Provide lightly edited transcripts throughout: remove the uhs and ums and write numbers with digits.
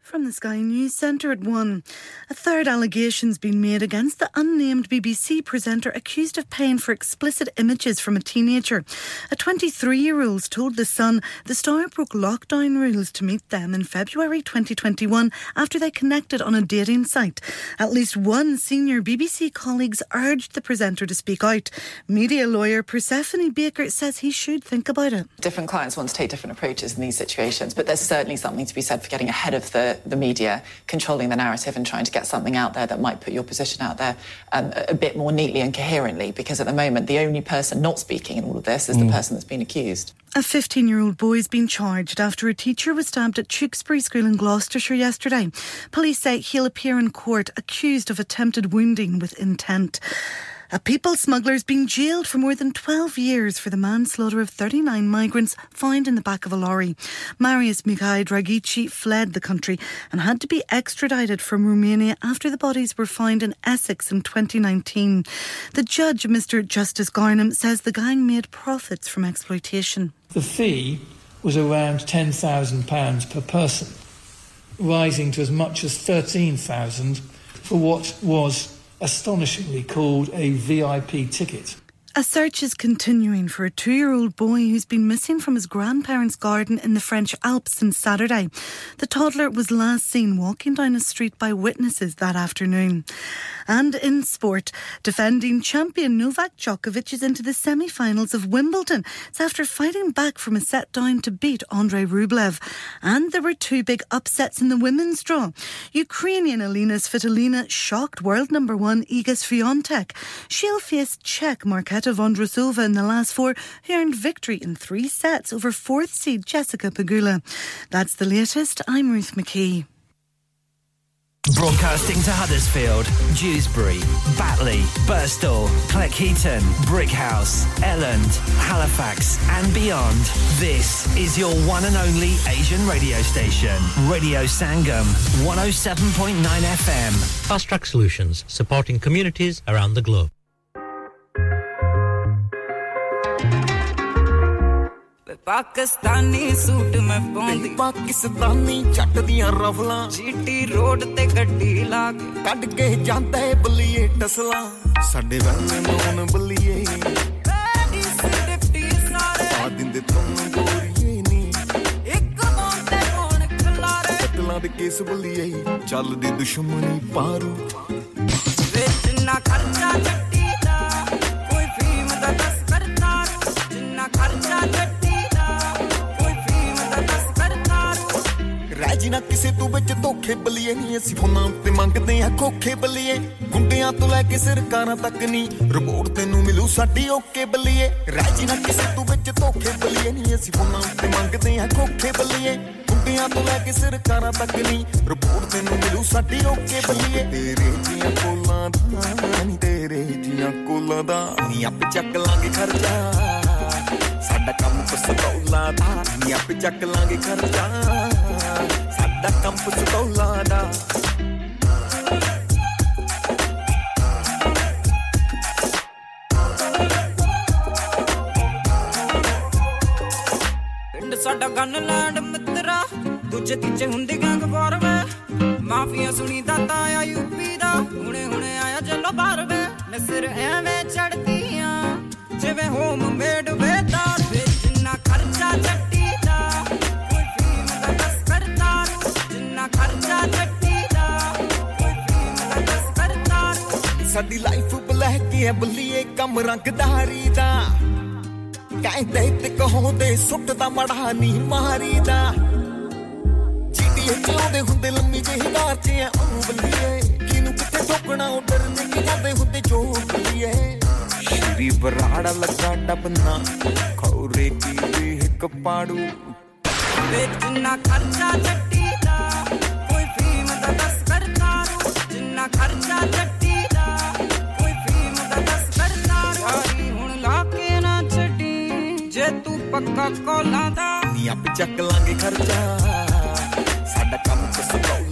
From the Sky News Centre at 1. A third allegation's been made against the unnamed BBC presenter accused of paying for explicit images from a teenager. A 23-year-old told The Sun the star broke lockdown rules to meet them in February 2021 after they connected on a dating site. At least one senior BBC colleagues urged the presenter to speak out. Media lawyer Persephone Baker says he should think about it. Different clients want to take different approaches in these situations, but there's certainly something to be said for getting ahead of the media, controlling the narrative and trying to get something out there that might put your position out there a bit more neatly and coherently, because at the moment the only person not speaking in all of this is the person that's been accused. A 15-year-old boy has been charged after a teacher was stabbed at Tewkesbury School in Gloucestershire yesterday. Police say he'll appear in court accused of attempted wounding with intent. A people smuggler has been jailed for more than 12 years for the manslaughter of 39 migrants found in the back of a lorry. Marius Mihai Dragici fled the country and had to be extradited from Romania after the bodies were found in Essex in 2019. The judge, Mr Justice Garnham, says the gang made profits from exploitation. The fee was around £10,000 per person, rising to as much as £13,000 for what was astonishingly called a VIP ticket. A search is continuing for a 2-year-old boy who's been missing from his grandparents' garden in the French Alps since Saturday. The toddler was last seen walking down a street by witnesses that afternoon. And in sport, defending champion Novak Djokovic is into the semi-finals of Wimbledon. It's after fighting back from a set-down to beat Andrei Rublev. And there were two big upsets in the women's draw. Ukrainian Alina Svitolina shocked world number one Iga Swiatek. She'll face Czech Marketa Vondrasova in the last four, who earned victory in 3 sets over fourth seed Jessica Pagula. That's the latest. I'm Ruth McKee. Broadcasting to Huddersfield, Dewsbury, Batley, Birstall, Cleckheaton, Brickhouse, Elland, Halifax and beyond. This is your one and only Asian radio station. Radio Sangam, 107.9 FM. Fast Track Solutions, supporting communities around the globe. Pakistani suit mein bondi pakistani jatt diyan raflan GT road te gaddi la ke kad ke janda hai bulliye tasla sade wal mon bulliye safety is not a din de ton bulliye ni ek on te kon khilare katla de case bulliye chal di dushmani paru itna kharcha jatti da koi film da tas karta itna kharcha jatti Rajina kise tu vich dhokhe baliye ni assi phona utte mangde ha khokhe baliye gundiyan to lae ke sarkaran tak ni report tenu milu sadi okay baliye Rajina kise tu vich dhokhe baliye ni assi phona utte mangde ha khokhe baliye gundiyan to lae ke sarkaran tak ni report tenu milu sadi okay baliye tere jiyan kolan da ni tere jiyan kolan da ni aap chak laange kharcha sada kaam pasaula da ni aap chak laange kharcha Sada campus kaulada Pind sada gunland mitra dujje tije hunde gang war we maafiyan suni da taaya UP da hune hune aaya jallo bar we nasr evein chaddiyan jive home made we tar vich na kharcha chatti da karcha chatti da koi film das karta ru sadi life black hai bulliye kam rangdari da kainde te kohonde sut da mada ni mari da jitiye chode hunde lammi jehi darche o bulliye kinu kitte tokna udrne ki jade hunde jo bulliye shri barada laga dabna khore ki ek paadu betna karcha chatti खर्चा छट्टी दा कोई प्रेम दा बस करना री हुन लाके ना छटी जे तू पक्का कोला दा नी आप चक लांगे खर्चा साडा काम तो सताऊ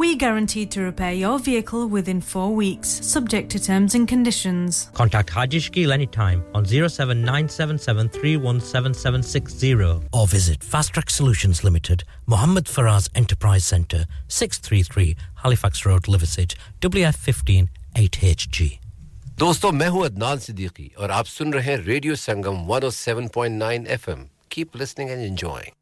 We guaranteed to repair your vehicle within 4 weeks, subject to terms and conditions. Contact Haji Shkil anytime on 07977317760 or visit Fast Track Solutions Limited, Mohammed Faraz Enterprise Center, 633 Halifax Road, Liversedge, WF15 8HG. दोस्तों मैं हूं अदनान सिद्दीकी और आप सुन रहे हैं radio Sangam 107.9 FM. Keep listening and enjoying.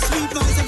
Sweet voice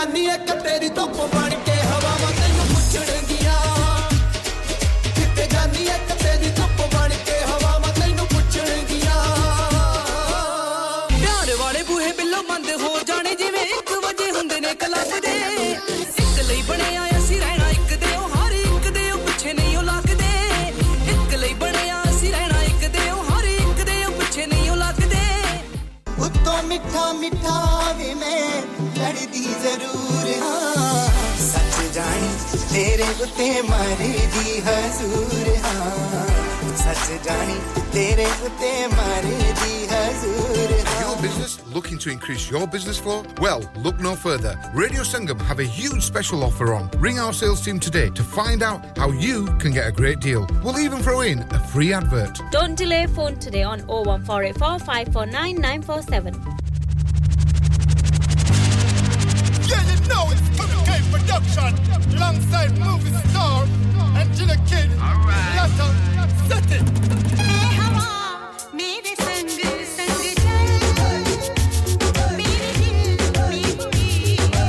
जानी है कि तेरी तो बन के हवा में तैनू पुछणगिया किते जानी है कि तेरी तो बन के हवा में तैनू पुछणगिया प्यार वाले बूहे बिल्लो बंद हो जाने जिवें 1 बजे हुंदे ने क्लब दे इक लई बणिया असी रहणा इक दे ओ हर इक दे ओ पिछे नहीं ओ लगदे इक लई बणिया असी रहणा इक दे ओ हर इक दे ओ पिछे नहीं ओ लगदे उत्तों मिठा मिठा वे मैं लड़दी जरूर हां सच जाने तेरे उते मारे दी हुजूर हां सच जाने तेरे उते मारे दी हुजूर Your business looking to increase your business flow? Well, look no further. Radio Sangam have a huge special offer on. Ring our sales team today to find out how you can get a great deal. We'll even throw in a free advert. Don't delay, phone today on 01484 549 947. Now it's K Production, alongside movie star Angela Kidd. All right. Let set it. Mere sang sang chal, mere dil meri hawa, mere sang sang chal, mere dil meri hawa.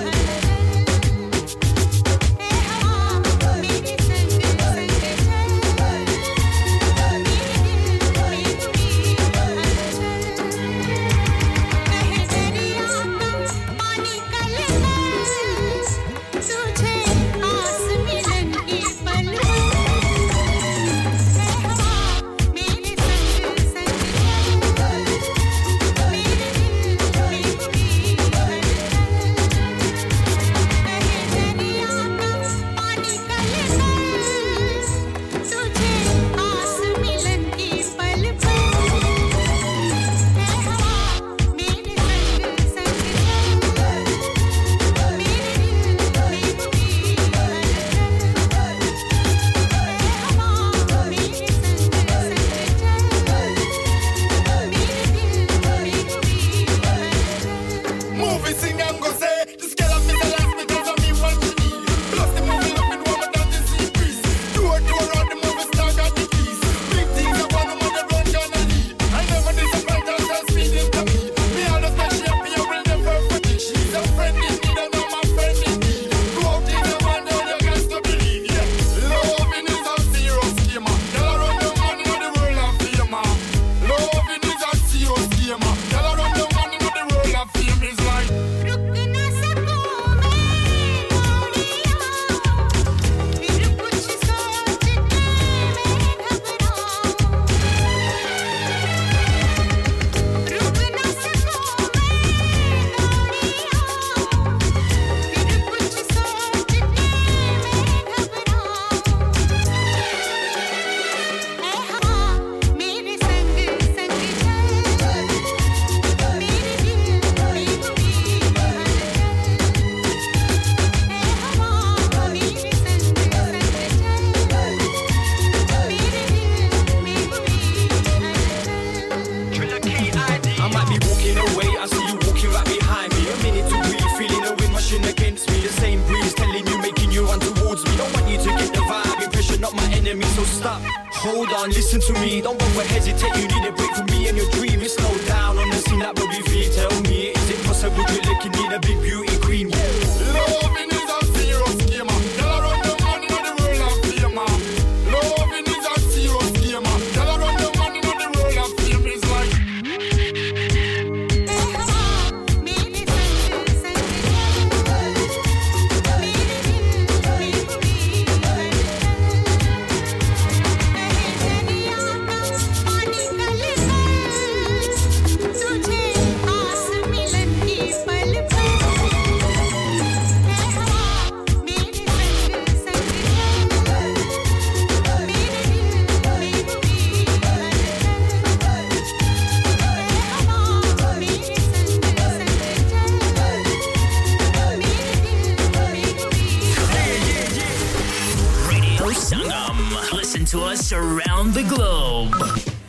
Listen to us around the globe.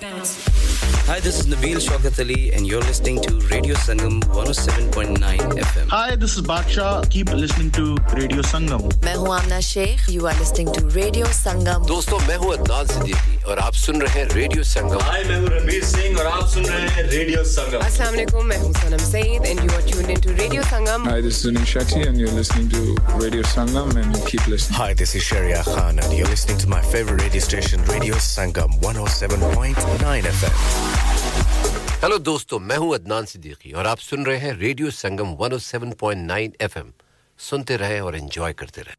Bounce. Hi, this is Nabeel Shokatali, and you're listening to Radio Sangam 107.9 FM. Hi, this is Baksha. Keep listening to Radio Sangam. मैं हूँ Amna Sheikh. You are listening to Radio Sangam. दोस्तों, मैं हूँ अदनान सिद्दीकी और आप सुन रहे हैं Radio Sangam. Hi, मैं हूँ रबीर सिंह और आप सुन रहे हैं Radio Sangam. अस्सलाम वालेकुम, मैं हूँ Sanam Saeed, and you are tuned into Radio Sangam. Hi, this is Nishati, and you're listening to Radio Sangam, and you keep listening. Hi, this is Sharia Khan, and you're listening to my favorite radio station, Radio Sangam 107.9 FM. Hello दोस्तों मैं हूं अदनान सिद्दीकी और आप सुन रहे हैं radio Sangam 107.9 FM सुनते रहें और एंजॉय करते रहें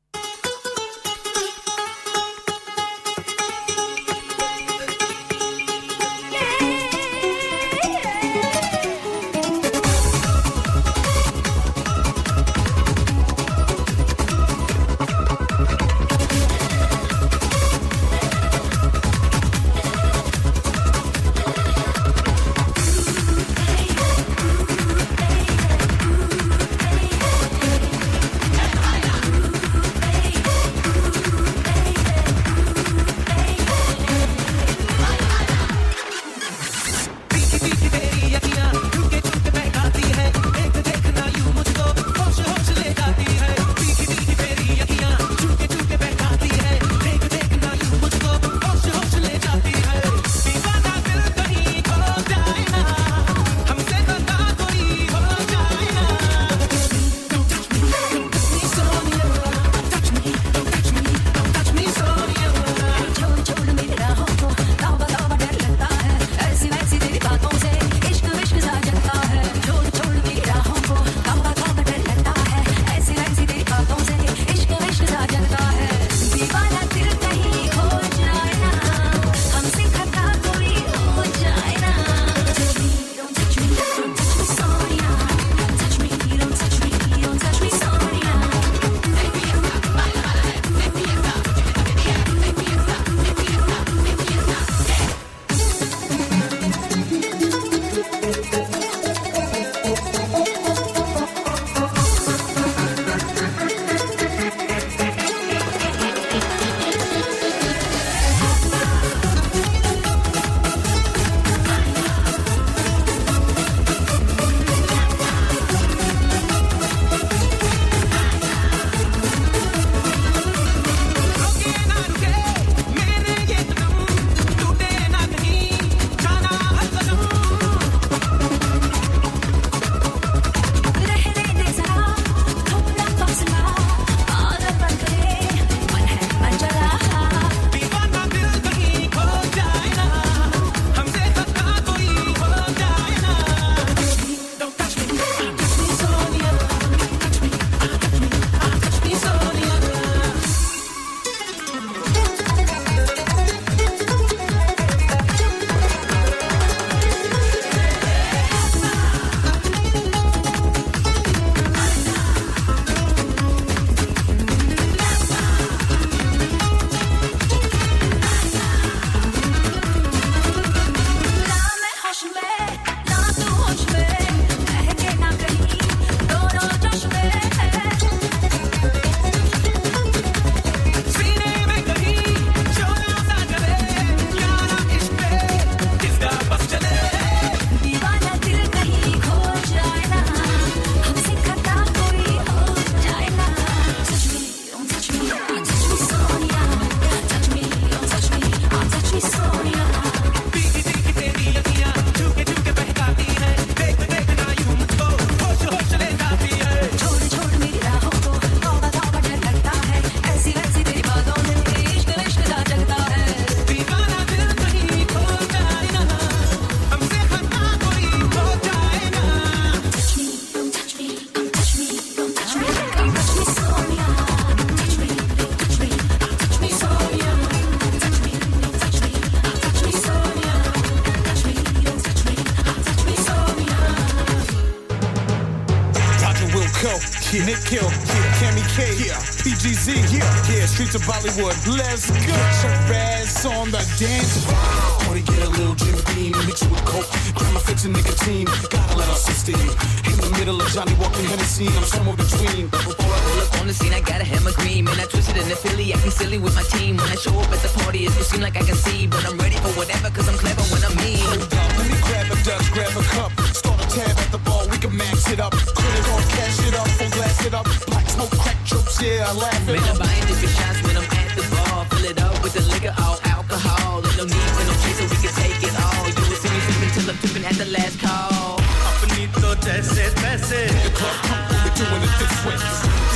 Streets of Bollywood, let's go. Get your ass on the dance floor. Wanna get a little Jim Beam, mix with coke, grandma fix a nicotine. Gotta let our sister in the middle of Johnny Walker Hennessy. I'm somewhere between. Before I roll up on the scene, I got a hammer green, and I twisted in the Philly, acting silly with my team. When I show up at the party, it don't seem like I can see, but I'm ready for whatever, 'cause I'm clever when I'm mean. dust, grab a cup, start a tab at the bar, we can max it up, cool it off, cash it up, or glass it up, black smoke, crack jokes, yeah, I laugh it up. Man, I'm buying different shots when I'm at the bar, fill it up with the liquor, all alcohol, and no need for no chaser, we can take it all, you will see me sipping till I'm tipping at the last call. Apanito, jaise paise, the club cool, we're doing it this way,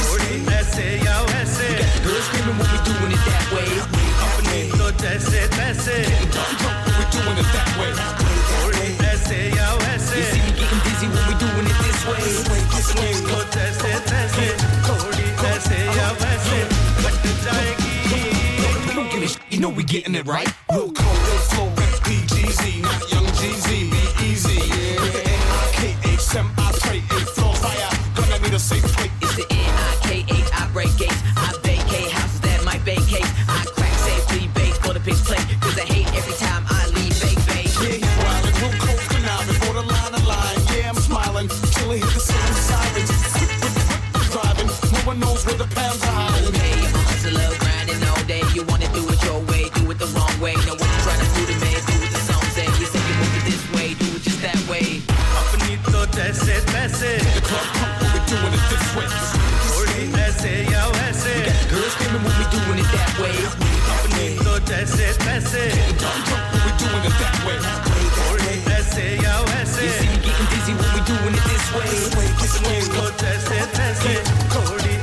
thodi aise ya waise, we got the girls screaming when we're doing it that way. Apanito, jaise paise, the club cool, we're doing it that way. You see me getting busy when we doing it this way. This way, you know we getting it right. Real cold, real slow, FPGZ, not young GZ, be easy. With the N-I-K-H-M-I-T-A floors, I gonna need a safe plate. It's the N-I-K-H, I break gates, I vacate houses that might vacate. I crack safely bass for the pitch play, cause I hate every time I leave fake bass. Hit the same sirens, driving, no one knows where the pounds are. Okay, you're a hustler, grinding all day. You wanna do it your way, do it the wrong way. Now what you trying to do to me, do what the song say. You say you move it this way, do it just that way. Apanito, jaise paise, the club cool, we're doing it this way. Thodi aise ya waise, we got the girls screaming when we're doing it that way. Apanito, jaise paise, the club cool, we're doing it that way. Thodi aise ya waise, you see me getting dizzy when we're doing it. This way, this way, this way, this way, Cody,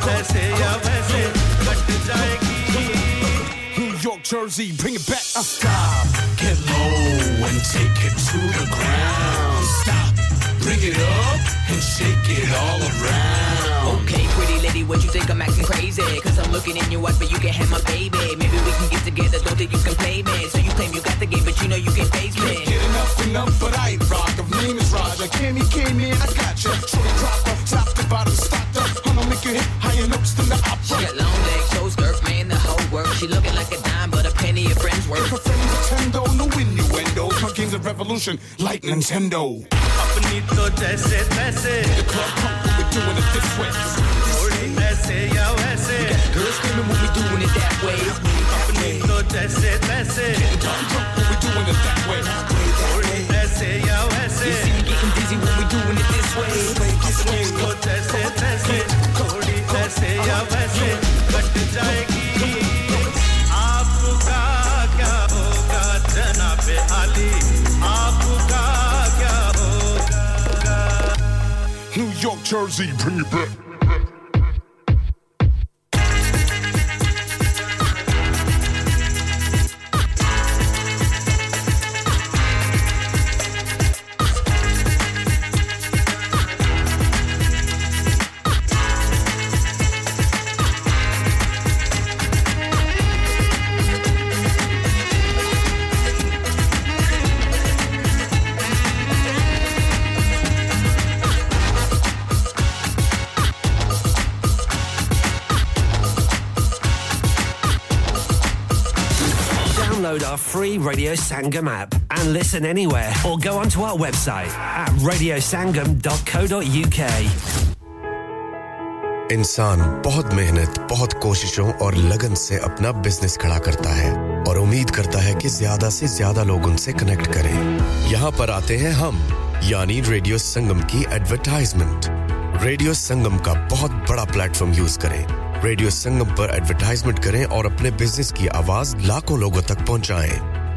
this way, yeah, this way, back to Jaiki. New York, Jersey, bring it back. Stop, get low and take it to the ground. Stop, bring it up and shake it all around. Okay, pretty lady, what you think I'm acting crazy? Cause I'm looking in your eyes, but you can have my baby. Maybe we can get together, don't think you can play me. So you claim you got the game, but you know you can't face me. Can't get enough, but I ain't rock. Name is Roger, Kenny came in, I got ya. Shorty dropped off, top to bottom, stopped up. I'm gonna make you hit higher notes than the opera. She got long legs, show skirt, man, the whole work. She looking like a dime, but a penny of friends worth. If her friends attend, no innuendos. My game's a revolution, like Nintendo. Apanito, jaise paise, the club cool, we're doing it this way. Thodi aise ya waise, we got girls screaming when we're doing it that way. Apanito, jaise paise, the club cool, we're doing it that way. Thodi aise ya waise. You see me getting busy when we doing it this way. This way, this way, this way, Cody, this way, yeah, this way, but the Jaiki. Aapka kya hoga, Janab Ali? Aapka kya hoga? New York, Jersey, bring it back. Our free Radio Sangam app and listen anywhere or go onto our website at radiosangam.co.uk. इंसान बहुत मेहनत, बहुत कोशिशों और लगन से अपना business खड़ा करता है और उम्मीद करता है कि ज्यादा से ज्यादा लोग उनसे कनेक्ट करें। यहां पर आते हैं हम, यानी रेडियो संगम की एडवर्टाइजमेंट। रेडियो संगम का बहुत बड़ा प्लेटफार्म यूज करें। रेडियो संगम पर एडवर्टाइजमेंट करें और अपने बिजनेस की आवाज लाखों लोगों तक पहुंचाएं।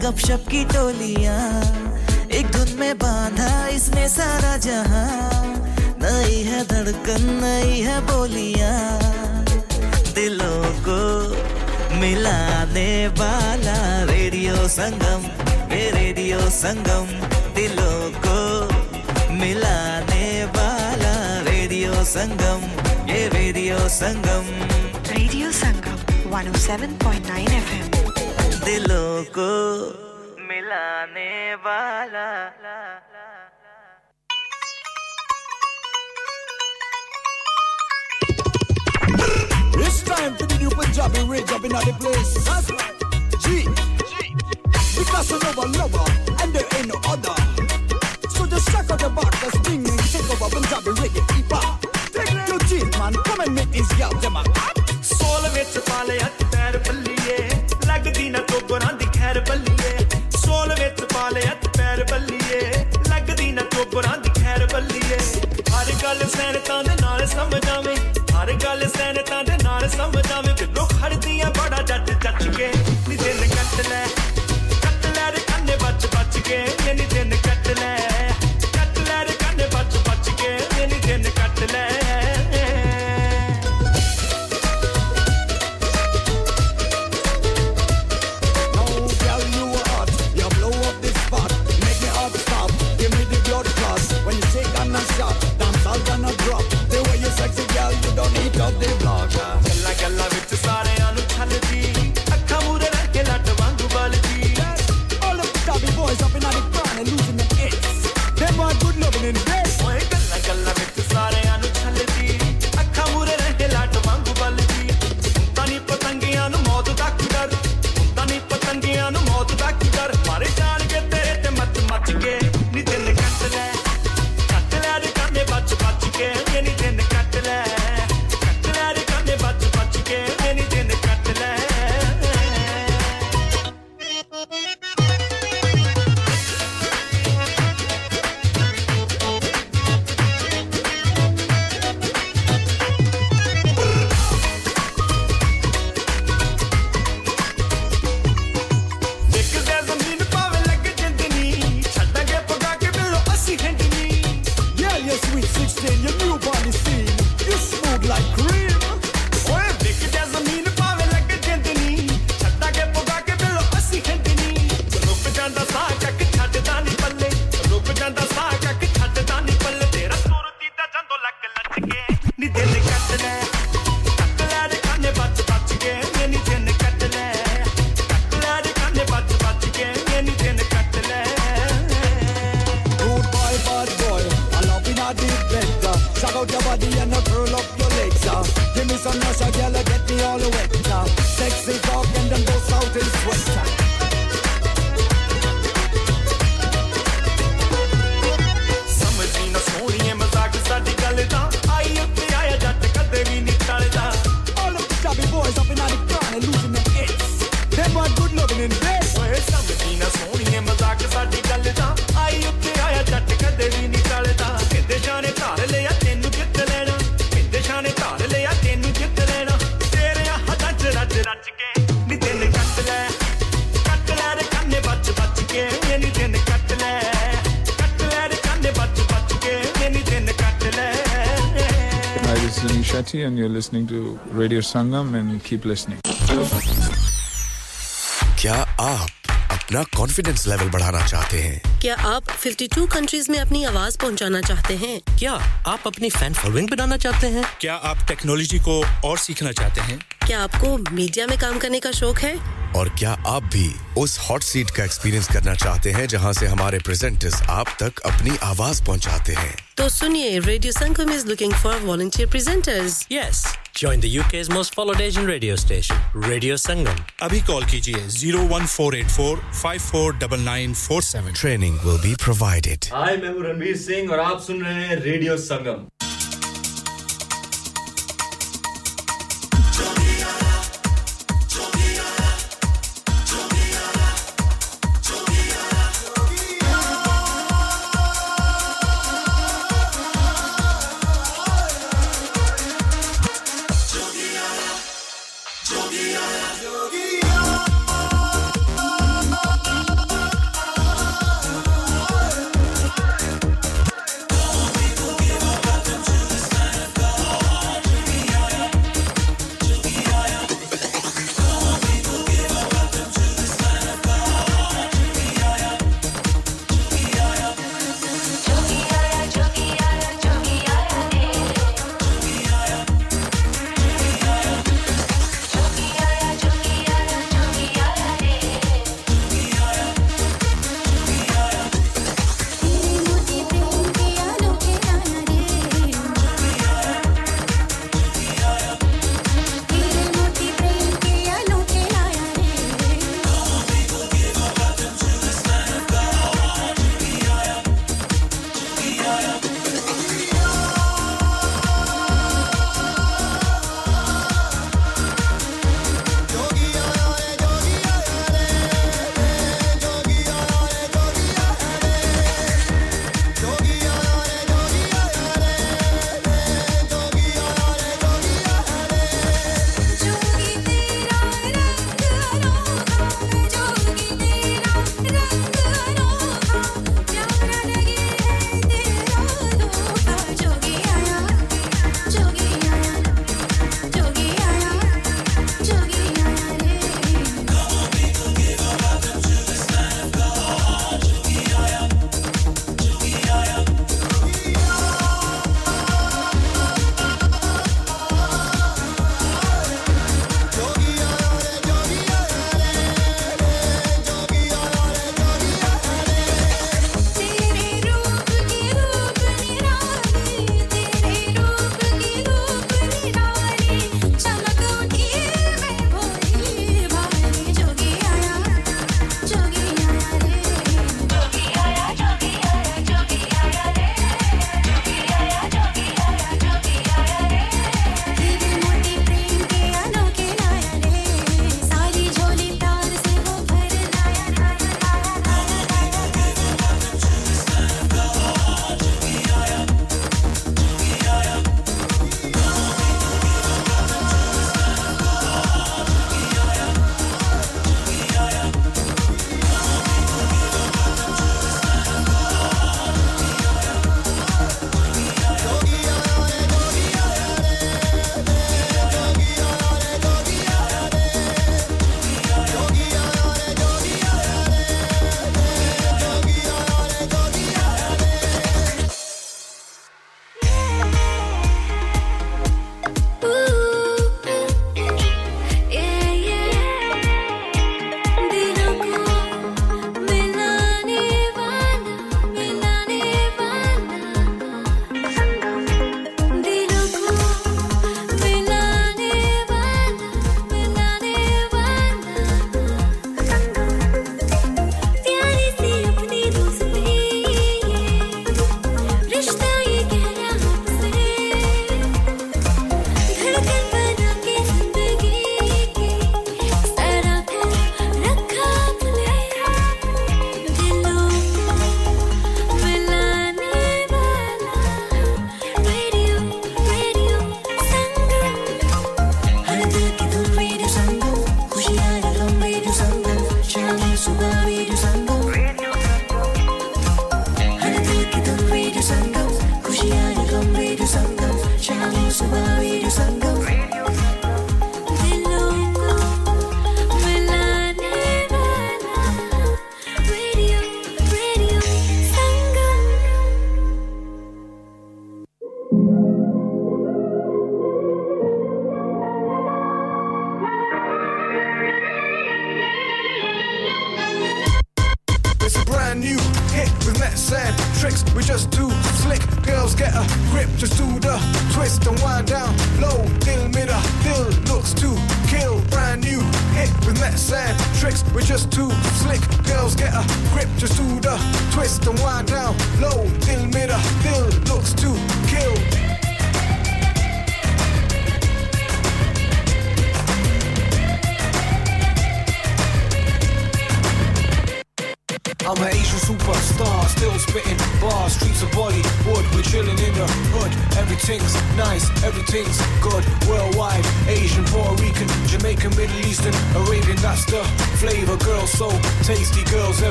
गपशप की टोलियां एक धुन में बांधा इसने सारा जहां नई है धड़कन नई है बोलियां दिलों को मिलाने वाला रेडियो संगम दिलों को मिलाने वाला ये रेडियो संगम 107.9 FM दिलों को मिला लाने वाला It's time for the new Punjabi rage up in the place That's right G Because of lover And there ain't no other So just check out the bar That's bring me Take over Punjabi reggae hip-hop Take your teeth man Come and make this yell Them a hop Soul ਵਿੱਚ ਪਾਲੇ ਹੱਥ ਪੈਰ ਬੱਲੀਏ ਲੱਗਦੀ ਨਾ ਟੋਬਰਾਂ ਦੀ ਖੈਰ ਬੱਲੀਏ ਸੋਲ ਵਿੱਚ ਪਾਲੇ ਹੱਥ ਪੈਰ ਬੱਲੀਏ ਲੱਗਦੀ ਨਾ ਟੋਬਰਾਂ ਦੀ ਖੈਰ ਬੱਲੀਏ ਹਰ ਗੱਲ ਸੈਨਤਾਂ ਦੇ ਨਾਲ ਸਮਝ ਆਵੇਂ ਹਰ ਗੱਲ ਸੈਨਤਾਂ ਦੇ ਨਾਲ ਸਮਝ ਆਵੇਂ ਬਿੱਲੋ ਖੜਦੀਆਂ ਬੜਾ ਜੱਟ ਜੱਟ ਕੇ ਨੀ ਦਿਨ ਕੱਟ ਲੈ ਰੇ ਕੰਨੇ ਬੱਚ ਬੱਚ ਕੇ ਨੀ ਦਿਨ ਕੱਟ ਲੈ ਰੇ ਕੰਨੇ ਬੱਚ ਬੱਚ ਕੇ ਨੀ ਦਿਨ ਕੱਟ ਲੈ And you're listening to Radio Sangam and keep listening. क्या आप अपना confidence level बढ़ाना चाहते हैं? क्या आप 52 countries में अपनी आवाज पहुंचाना चाहते हैं? क्या आप अपनी fan following बनाना चाहते हैं? क्या आप technology को और सीखना चाहते हैं? क्या आपको मीडिया में काम करने का शौक है? और क्या आप भी उस हॉट सीट का एक्सपीरियंस करना चाहते हैं जहां से हमारे प्रेजेंटर्स आप तक अपनी आवाज पहुंचाते हैं तो सुनिए radio Sangam is looking for volunteer presenters yes Join the UK's most followed Asian radio station, Radio Sangam. Abhi call kijiye 01484 549947. Training will be provided. Hi, I'm Ranveer Singh aur aap sun rahe hain Radio Sangam.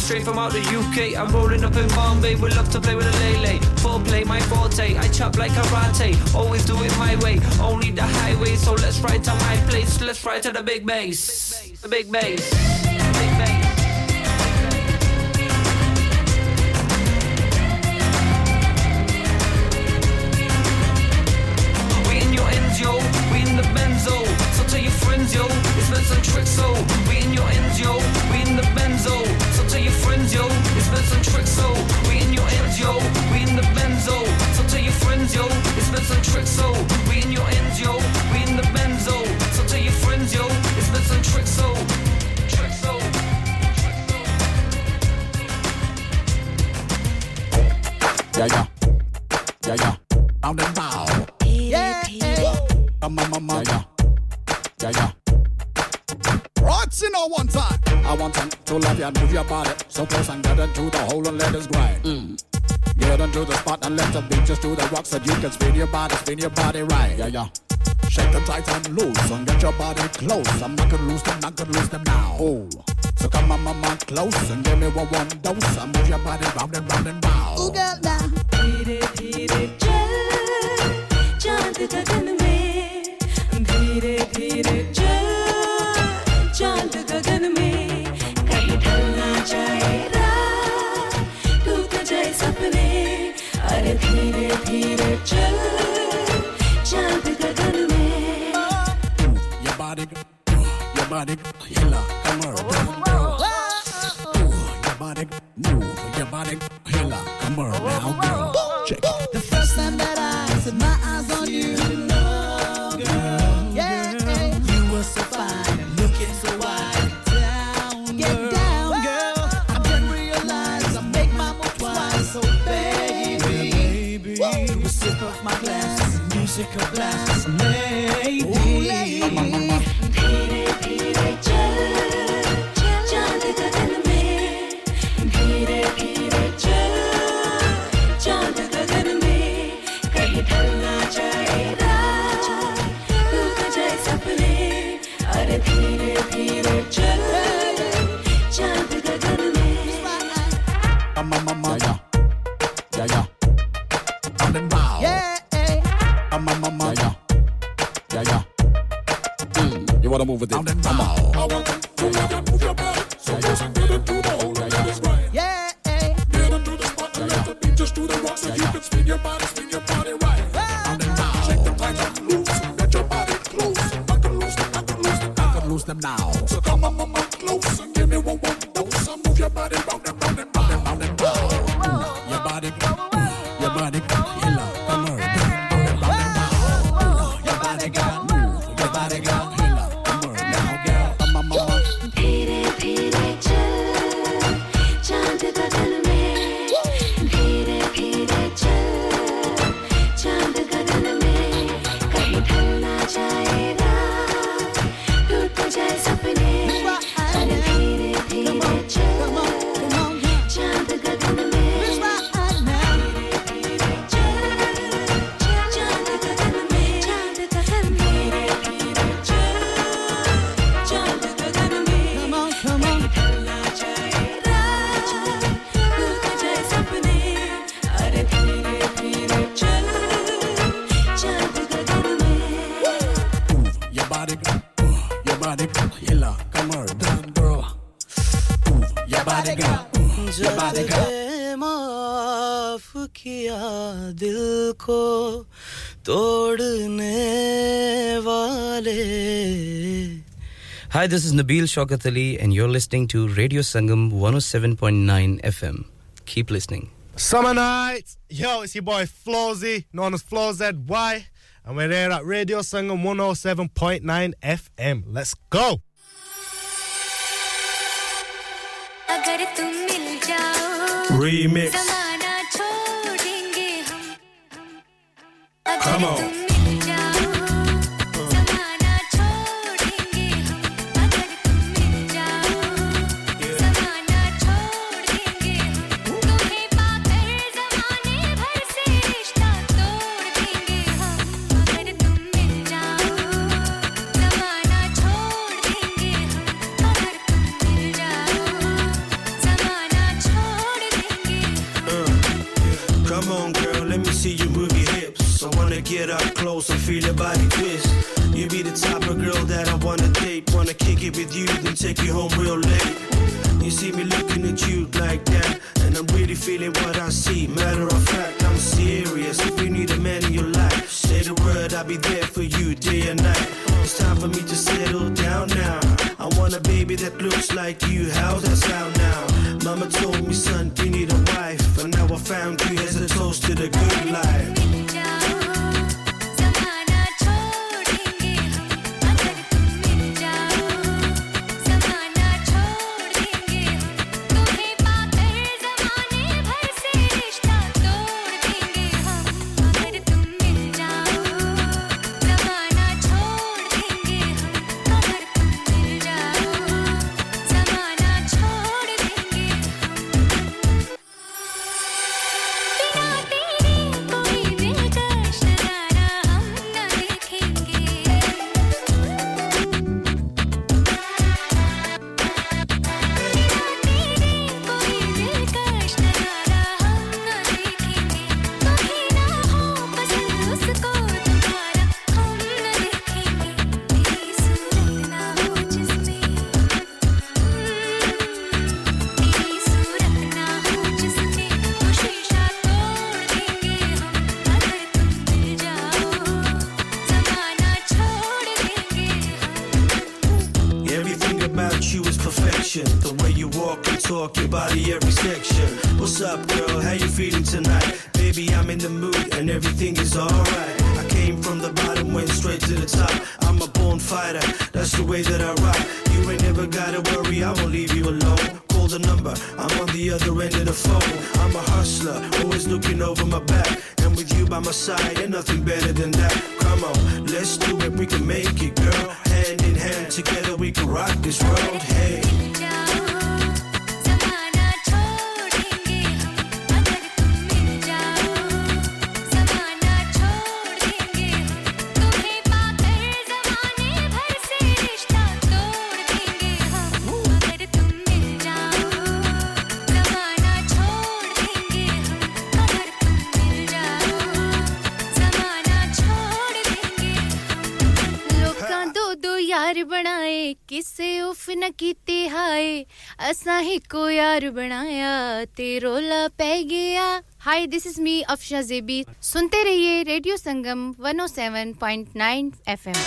Straight from out the UK, I'm rolling up in Bombay. Would love to play with a lele. Full play my forte, I chop like karate. Always do it my way, only the highway. So let's ride to my place, let's ride to the big bass. The big bass. Big bass. We in your ends, yo. We in the benzo. So tell your friends, yo. It's been some tricks, so. We in your ends, yo. We in the benzo. Friends, yo, it's been some tricks, so we in your ends, yo, we in the benzo. So tell your friends, yo, it's been some tricks, so we in your ends, yo, we in the benzo. So tell your friends, yo, it's been some tricks, so. Yeah, yeah, yeah, yeah. I'm the bow. Yeah, yeah, yeah, yeah, yeah. What's in our one time? I want them to love you and move your body so close and get into the hole and let us grind. Get into the spot and let the beat just do the rocks so that you can spin your body right. Yeah, yeah. Shake them tight and loose and get your body close. I'm not gonna lose them, not gonna lose them now. Oh, so come on, mama, close and give me one dose. I move your body round and round and round. Ooh, girl, now. Beat it, beat it, धीरे धीरे चल चांद गगन में body, hila, come on, now. Move your body, move your body, hila, come on, now, girl. Check it. The first time that I set my eyes on you, no, girl, yeah, you were so fine, looking so wide. My glass, musical glass, lady. Ooh, lady. Dheere, dheere, chal, chand ka dil mein. Dheere, dheere, chal, chand ka dil mein. Kahin jalna jaye raat, tu ka jaye sapne. Aur dheere, dheere, chal, chand ka dil mein. Amma, mama, ya, ya, ya. You wanna move with it? I'm out. I want you to move your body. So just get into the whole right and it's right. Yeah. Get into the spot and let the beat just do the rock so you can spin your body right. I'm out. Shake them tight and loose. Let your body close. I can lose them, I can lose them, I can lose them now. So come on, mama, close and give me one dose. So move your body round and round and round and round and round. Your body, your body. दिल को तोड़ने वाले. Hi, this is Nabeel Shokatali and you're listening to Radio Sangam 107.9 FM. Keep listening. Summer nights. Yo, it's your boy Flozy, known as FlowZY, and we're here at Radio Sangam 107.9 FM. Let's go. अगर तुम मिल जाओ Remix. Come on. Get up close and feel your body twist. You be the type of girl that I wanna date. Wanna kick it with you, then take you home real late. You see me looking at you like that, and I'm really feeling what I see. Matter of fact, I'm serious. If you need a man in your life, say the word, I'll be there for you day and night. It's time for me to settle down now. I want a baby that looks like you. How's that sound now? Mama told me, son, you need a wife, and now I found you as a toast to the good life. connection. The way you walk and talk, your body, every section. What's up, girl? How you feeling tonight? Baby, I'm in the mood and everything is alright. I came from the bottom, went straight to the top. I'm a born fighter, that's the way that I rock. You ain't never gotta worry, I won't leave you alone. Call the number, I'm on the other end of the phone. I'm a hustler, always looking over my back. And with you by my side, ain't nothing better than that. Come on, let's do it, we can make it, girl. Hand in hand, together we can rock this world, hey. बनाए किसे उफ न कीती हाय असा ही को यार बनाया ते रोला पै गया hi this is me Afsha जेबी सुनते रहिए रेडियो संगम 107.9 एफएम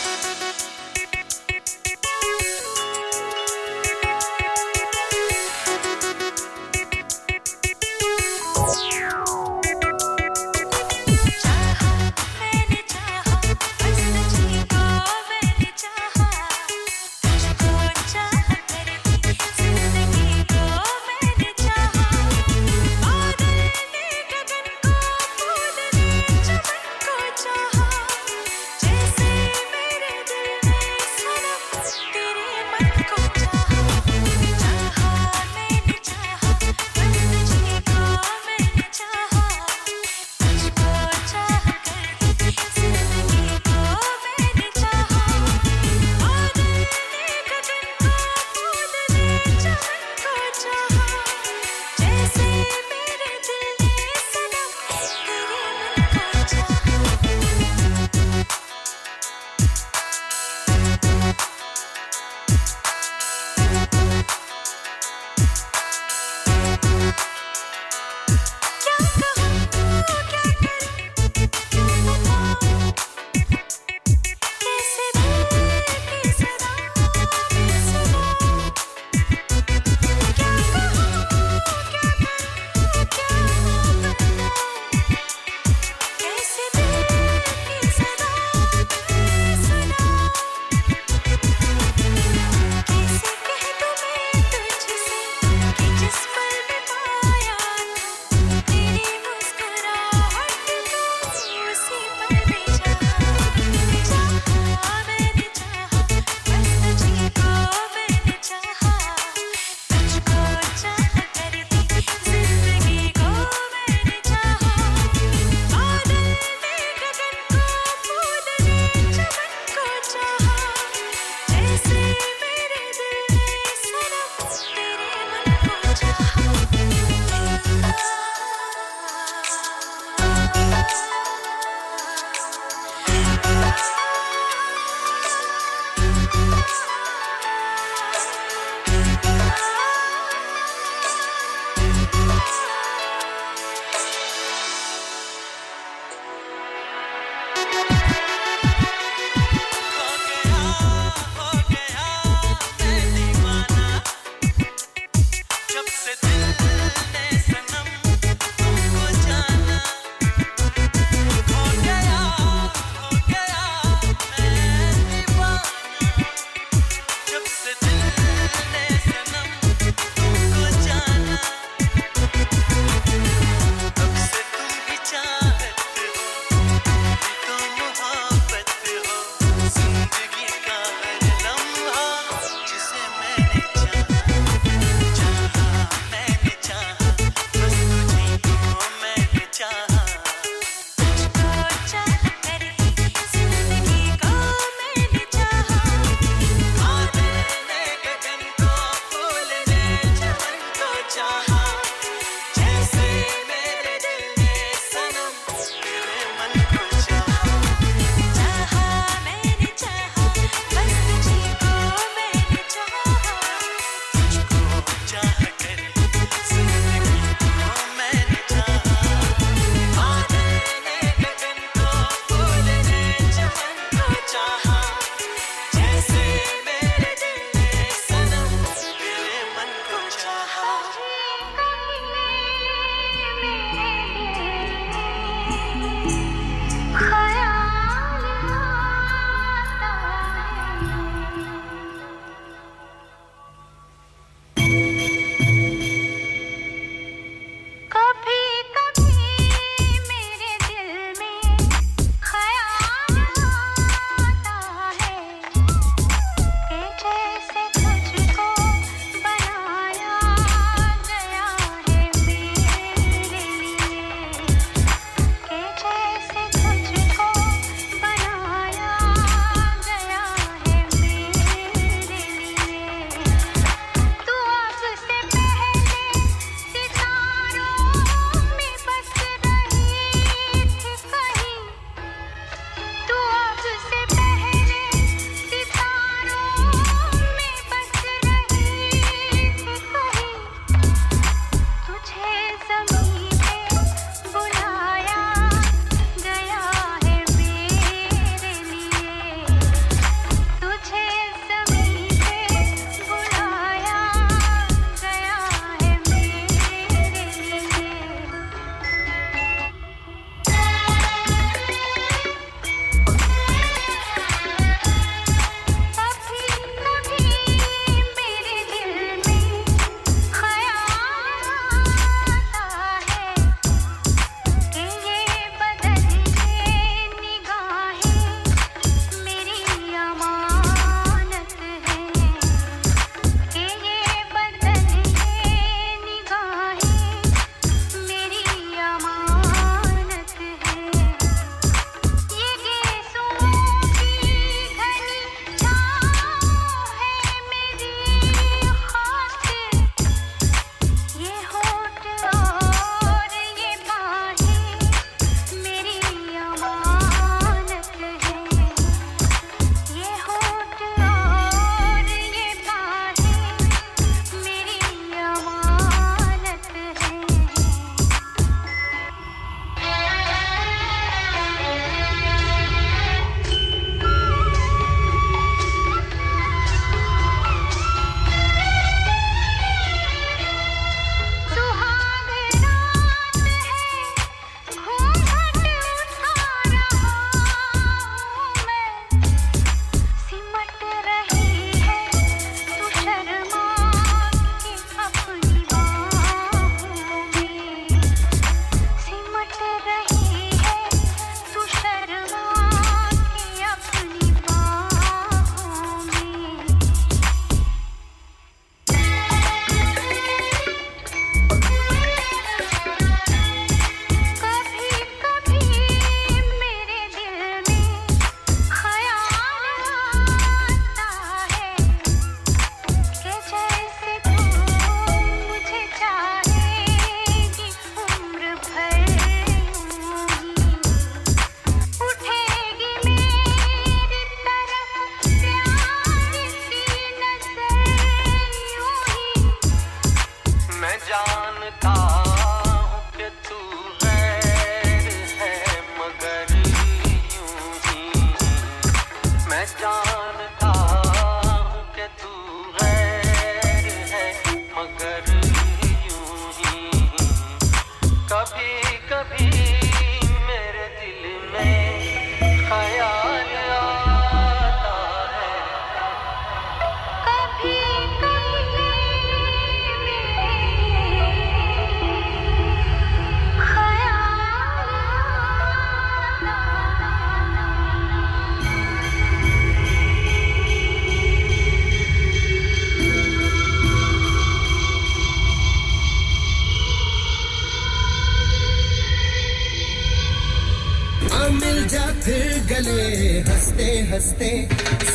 हंसते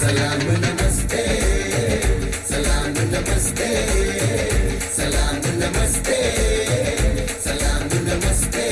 सलाम नमस्ते सलाम नमस्ते सलाम नमस्ते सलाम नमस्ते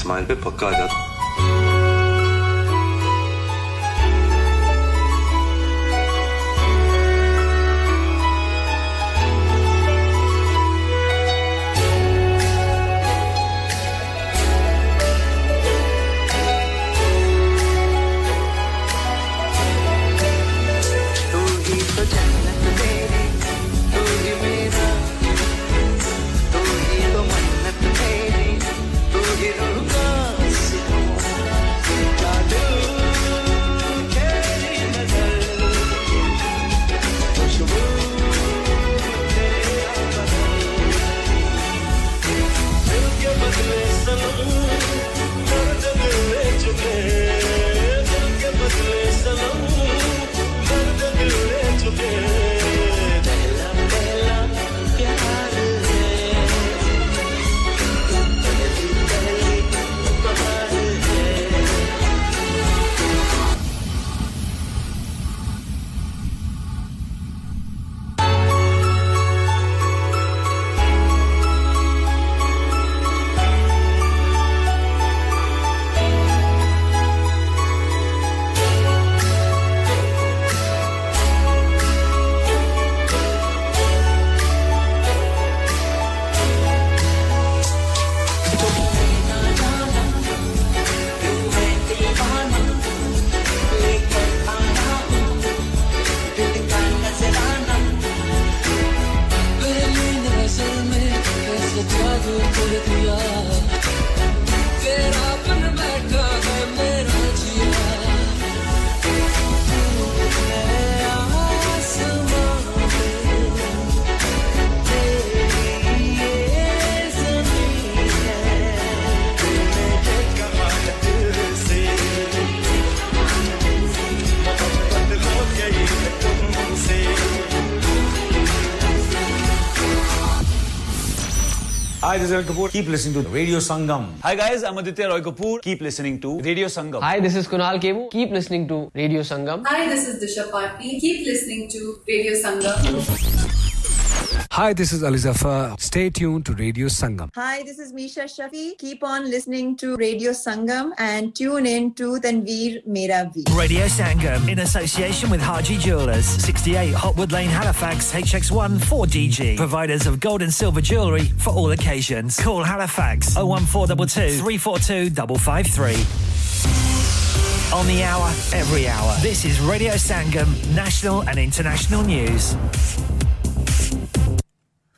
स्माइल पे पक्का आ जाता Kapoor. Keep listening to Radio Sangam. Hi guys, I'm Aditya Roy Kapoor. Keep listening to Radio Sangam. Hi, this is Kunal Kemu. Keep listening to Radio Sangam. Hi, this is Disha Patni. Keep listening to Radio Sangam. Hi, this is Ali Zafar. Stay tuned to Radio Sangam. Hi, this is Misha Shafi. Keep on listening to Radio Sangam and tune in to Tanveer Mera V. Radio Sangam in association with Haji Jewellers, 68 Hotwood Lane, Halifax, HX1 4DG. Providers of gold and silver jewellery for all occasions. Call Halifax 01422 342553. On the hour, every hour. This is Radio Sangam, national and international news.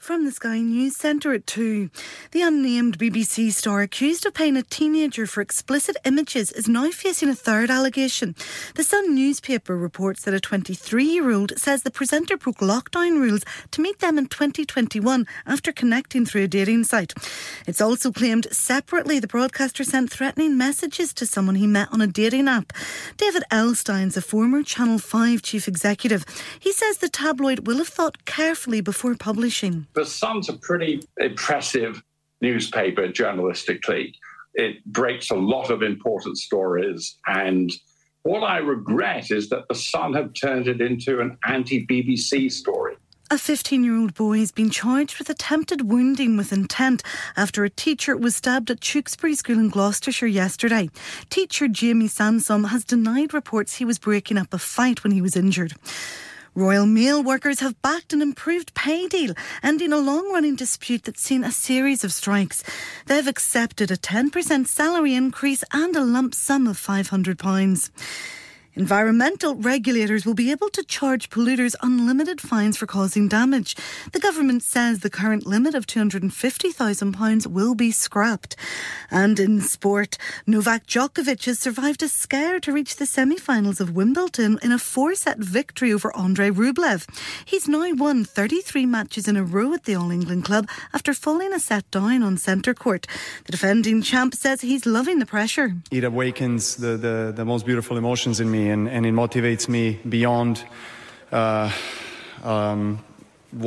From the Sky News Centre at 2. The unnamed BBC star accused of paying a teenager for explicit images is now facing a third allegation. The Sun newspaper reports that a 23-year-old says the presenter broke lockdown rules to meet them in 2021 after connecting through a dating site. It's also claimed separately the broadcaster sent threatening messages to someone he met on a dating app. David Elstein's a former Channel 5 chief executive. He says the tabloid will have thought carefully before publishing. The Sun's a pretty impressive newspaper journalistically. It breaks a lot of important stories, and what I regret is that the Sun have turned it into an anti-BBC story. A 15-year-old boy has been charged with attempted wounding with intent after a teacher was stabbed at Tewkesbury School in Gloucestershire yesterday. Teacher Jamie Sansom has denied reports he was breaking up a fight when he was injured. Royal Mail workers have backed an improved pay deal, ending a long-running dispute that's seen a series of strikes. They've accepted a 10% salary increase and a lump sum of £500. Environmental regulators will be able to charge polluters unlimited fines for causing damage. The government says the current limit of £250,000 will be scrapped. And in sport, Novak Djokovic has survived a scare to reach the semi-finals of Wimbledon in a 4-set victory over Andrei Rublev. He's now won 33 matches in a row at the All England Club after falling a set down on centre court. The defending champ says he's loving the pressure. It awakens the most beautiful emotions in me. And it motivates me beyond what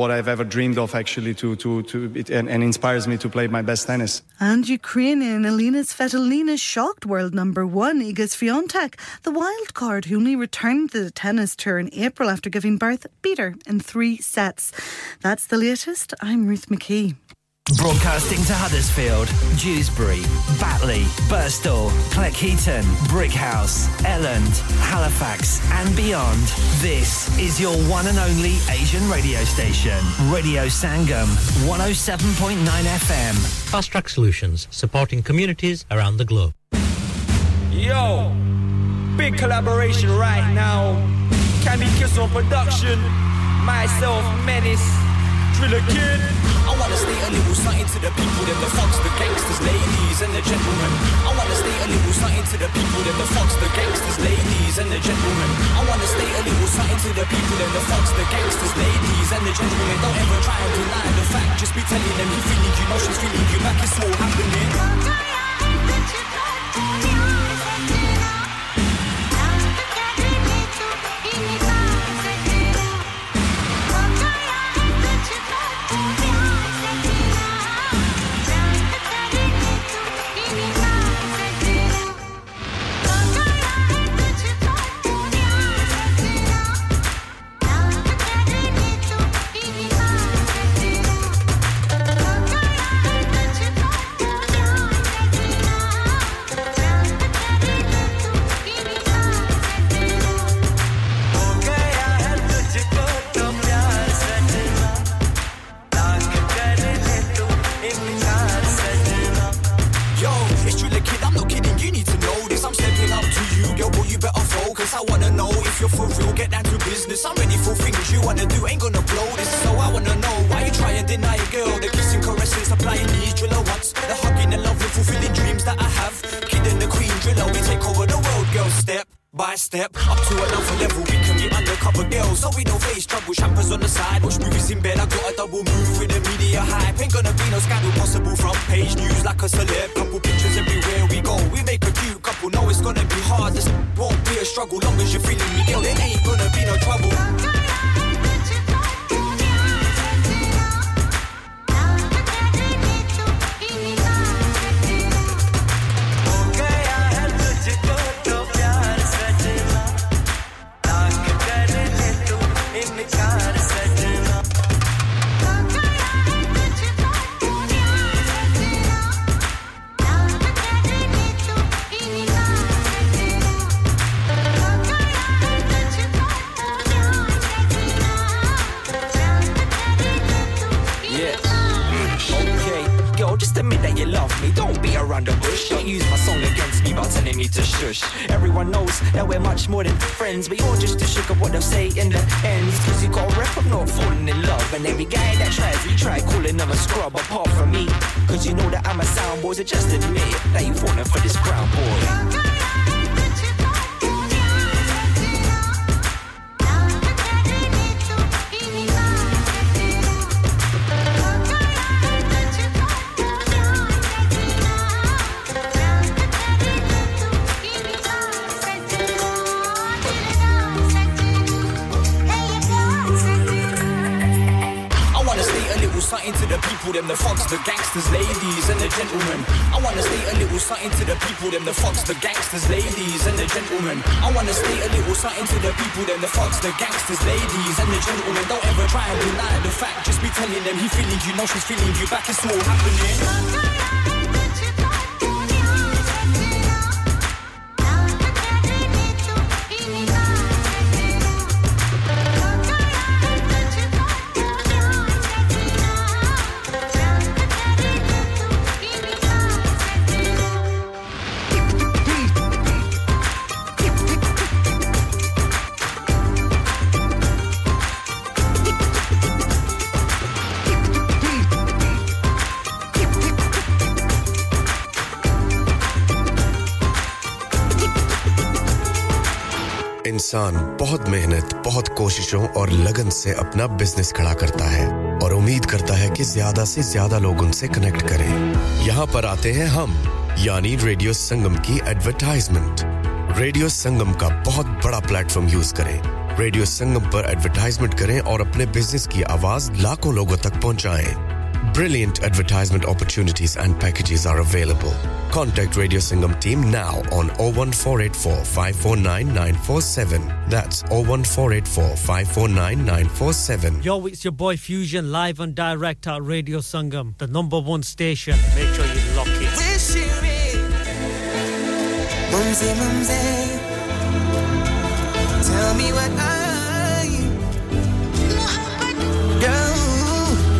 I've ever dreamed of, actually, and inspires me to play my best tennis. And Ukrainian Alina Svitolina shocked world number one Iga Swiatek, the wild card who only returned to the tennis tour in April after giving birth, beat her in 3 sets. That's the latest. I'm Ruth McKee. Broadcasting to Huddersfield, Dewsbury, Batley, Birstall, Cleckheaton, Brickhouse, Elland, Halifax and beyond. This is your one and only Asian radio station. Radio Sangam, 107.9 FM. Fast Track Solutions, supporting communities around the globe. Yo, big collaboration right now. Candy Kiss on production. Myself, Menace, Driller Kid. I wanna stay a little something to the people, then the fucks, the gangsters, ladies and the gentlemen. I wanna stay a little something to the people, then the fucks, the gangsters, ladies and the gentlemen. I wanna stay a little something to the people, then the fucks, the gangsters, ladies and the gentlemen. Don't ever try and deny the fact, just be telling them you're feeling you know she's feeling you back, it's all happening. just admit that you love me. Don't be around the bush. Don't use my song against me by telling me to shush. Everyone knows that we're much more than friends, but you're just a shook of what they'll say in the end. It's cause you got a rep of not falling in love, and every guy that tries, you try calling them a scrub apart from me. Cause you know that I'm a sound boy, so just admit that you've fallen for this crown boy. Them the fucks, the gangsters, ladies and the gentlemen. I wanna say a little something to the people. Them the fucks, the gangsters, ladies and the gentlemen. I wanna say a little something to the people. Them the fucks, the gangsters, ladies and the gentlemen. Don't ever try and deny the fact. Just be telling them he feeling you, now she's feeling you back. It's all happening. इंसान बहुत मेहनत, बहुत कोशिशों और लगन से अपना business खड़ा करता है और उम्मीद करता है कि ज्यादा से ज्यादा लोग उनसे कनेक्ट करें। यहाँ पर आते हैं हम, यानी रेडियो संगम की एडवर्टाइजमेंट। रेडियो संगम का बहुत बड़ा प्लेटफॉर्म यूज करें। रेडियो संगम पर एडवर्टाइजमेंट करें और अपने बिजनेस की आवाज लाखों लोगों तक पहुंचाएं। Brilliant advertisement opportunities and packages are available. Contact Radio Sangam team now on 01484 549 947. That's 01484 549 947. Yo, it's your boy Fusion live and direct at Radio Sangam, the number one station. Make sure you lock it. Wishing me. Mumsy, mumsy. Tell me what I. Go.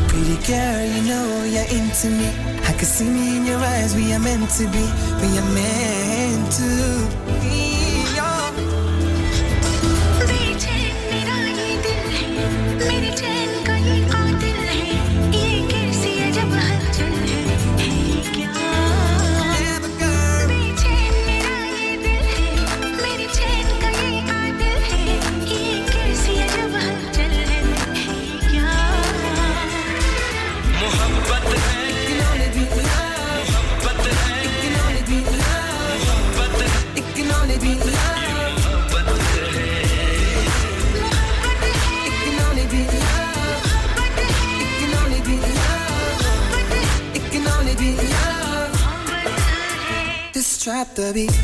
Pretty girl, you know you're into me. I can see me in your eyes, we are meant to be, we are meant to be. Drop the beat,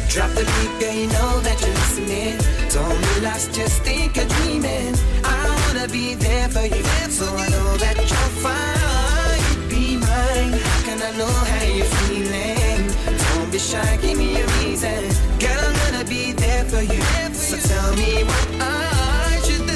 girl, you know that you're listening. Don't be lost, just think of dreaming. I wanna be there for you, so I know that you're fine. Be mine, how can I know how you're feeling? Don't be shy, give me a reason. Girl, I'm gonna be there for you, so tell me what I should do.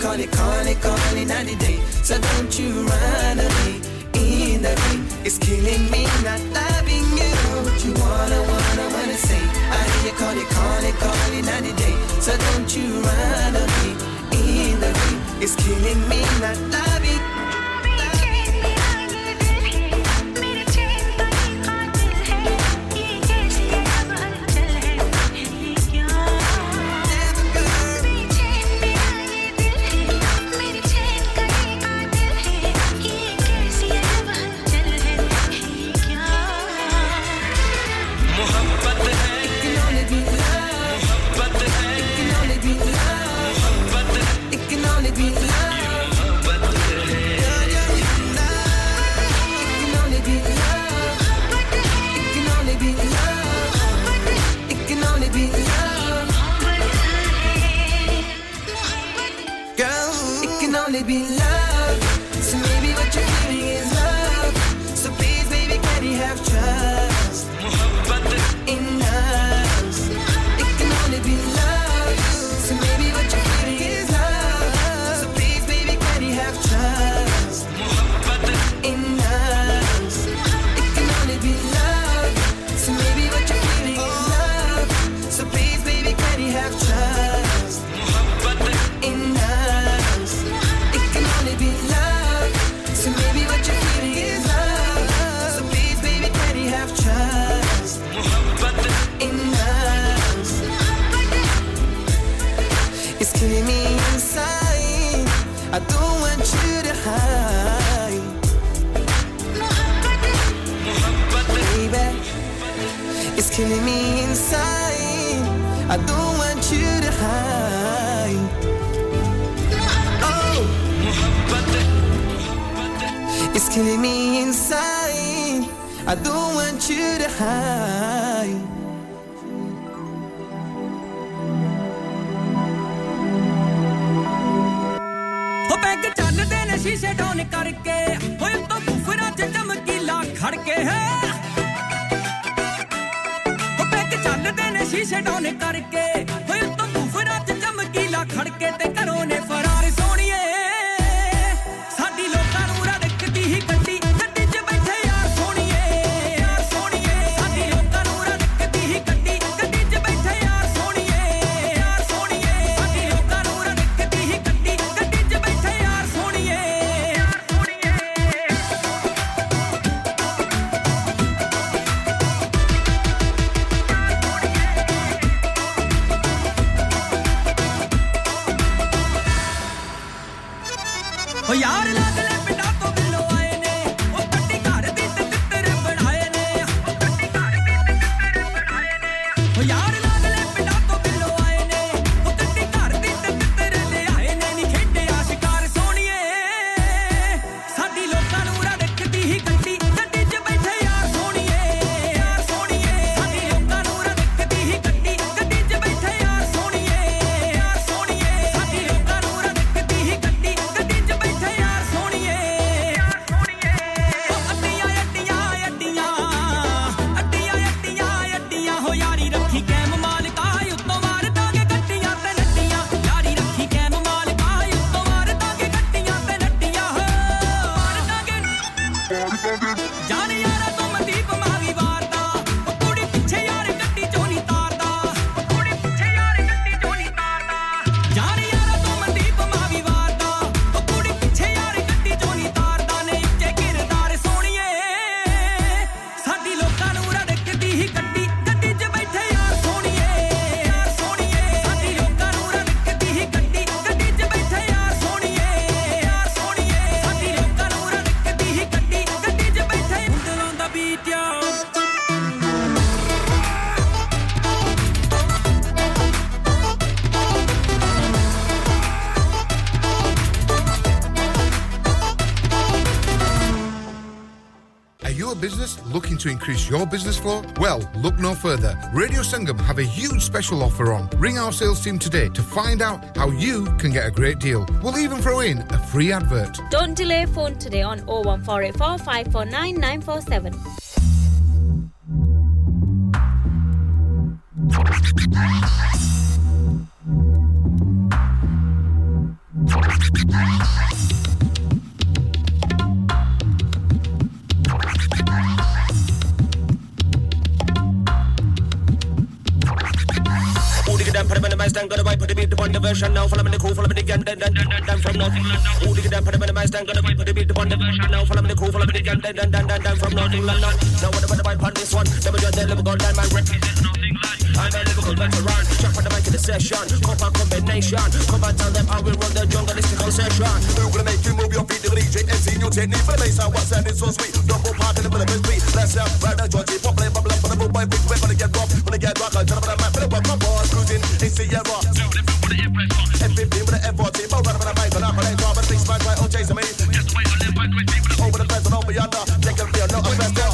Call it, call it, call it, not a day. So don't you run away, in the rain. It's killing me, not loving you. What you wanna say. I hear you call it, call it, call it, not a day. So don't you run away, in the rain. It's killing me, not loving you. To increase your business flow? Well, look no further. Radio Sangam have a huge special offer on. Ring our sales team today to find out how you can get a great deal. We'll even throw in a free advert. Don't delay, phone today on 01484 549 947. mice, then gonna wipe, put the beat upon the version. Now follow me the cool, follow me the gang, then from nothing. All the damn put them in the mice, then gonna wipe, put the beat upon the version. Now follow me the cool, follow me the gang, then from nothing. Now what about the wipe on this one? Never just let them go down, my represent nothing like. I'm a Liverpool veteran, check for the mic in the session. Compound combination, come and tell them how we run the jungle, this is the concession. We're gonna make you move your feet, the DJ and see your technique. For the bass, I want sounding so sweet. Don't go party, the middle of the street. Let's have right now, Georgie, pop, play, bubble up, for the move, boy, big, we're gonna get rock, we're gonna get rock. I'm trying to put a mic, for the work, my boss, cruising, it's Sierra. F15 with the F14, but rather than a mic, but I'm gonna drop a 6 mic, right, oh, chasing me. Just wait on them, by 20 people, over the fence and over yonder. They can feel no offense there.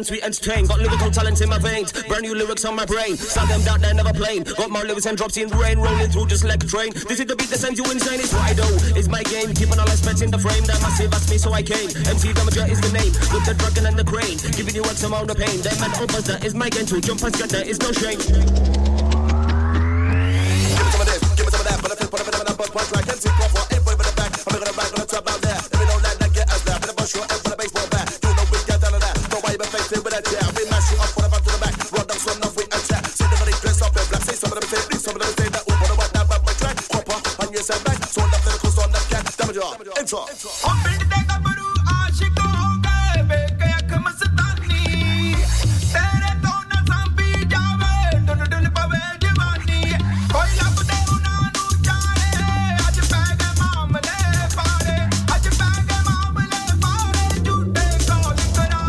Sweet and strain, got lyrical talent in my veins, brand new lyrics on my brain, sell them down there never playing, got more lyrics and drops in rain, rolling through just like a train, this is the beat that sends you insane, it's what I do, it's my game, keeping all aspects in the frame, that massive asked me so I came, MC Damage is the name, with the dragon and the crane, giving you X amount of pain, them and uppers, that is my game too, jump and scatter, it's no shame. Give me some of this, give me some of that, but I feel put up in the bus, one track, MC Club, for every with the back, I'm gonna back on the top out there, if you don't like that, get us there, for the bus, you're for the baseball bat. With a chair, we mash you up from the back to the back. Run down some enough with a chair. See the money dress up in black. Say some of them say this, some of them say that. Ooh, but I want that back my track. Crop up on your side back. So enough that it goes on that cat. Damage up, intro. I'm building that guru, ashiko ho gaye, beke akam satani. Tere to na sampi jawe, dun dun pave diwani. Koi lab de una nu jaare, aaj paige mamle paare, aaj paige mamle paare, jhoote ko dikara.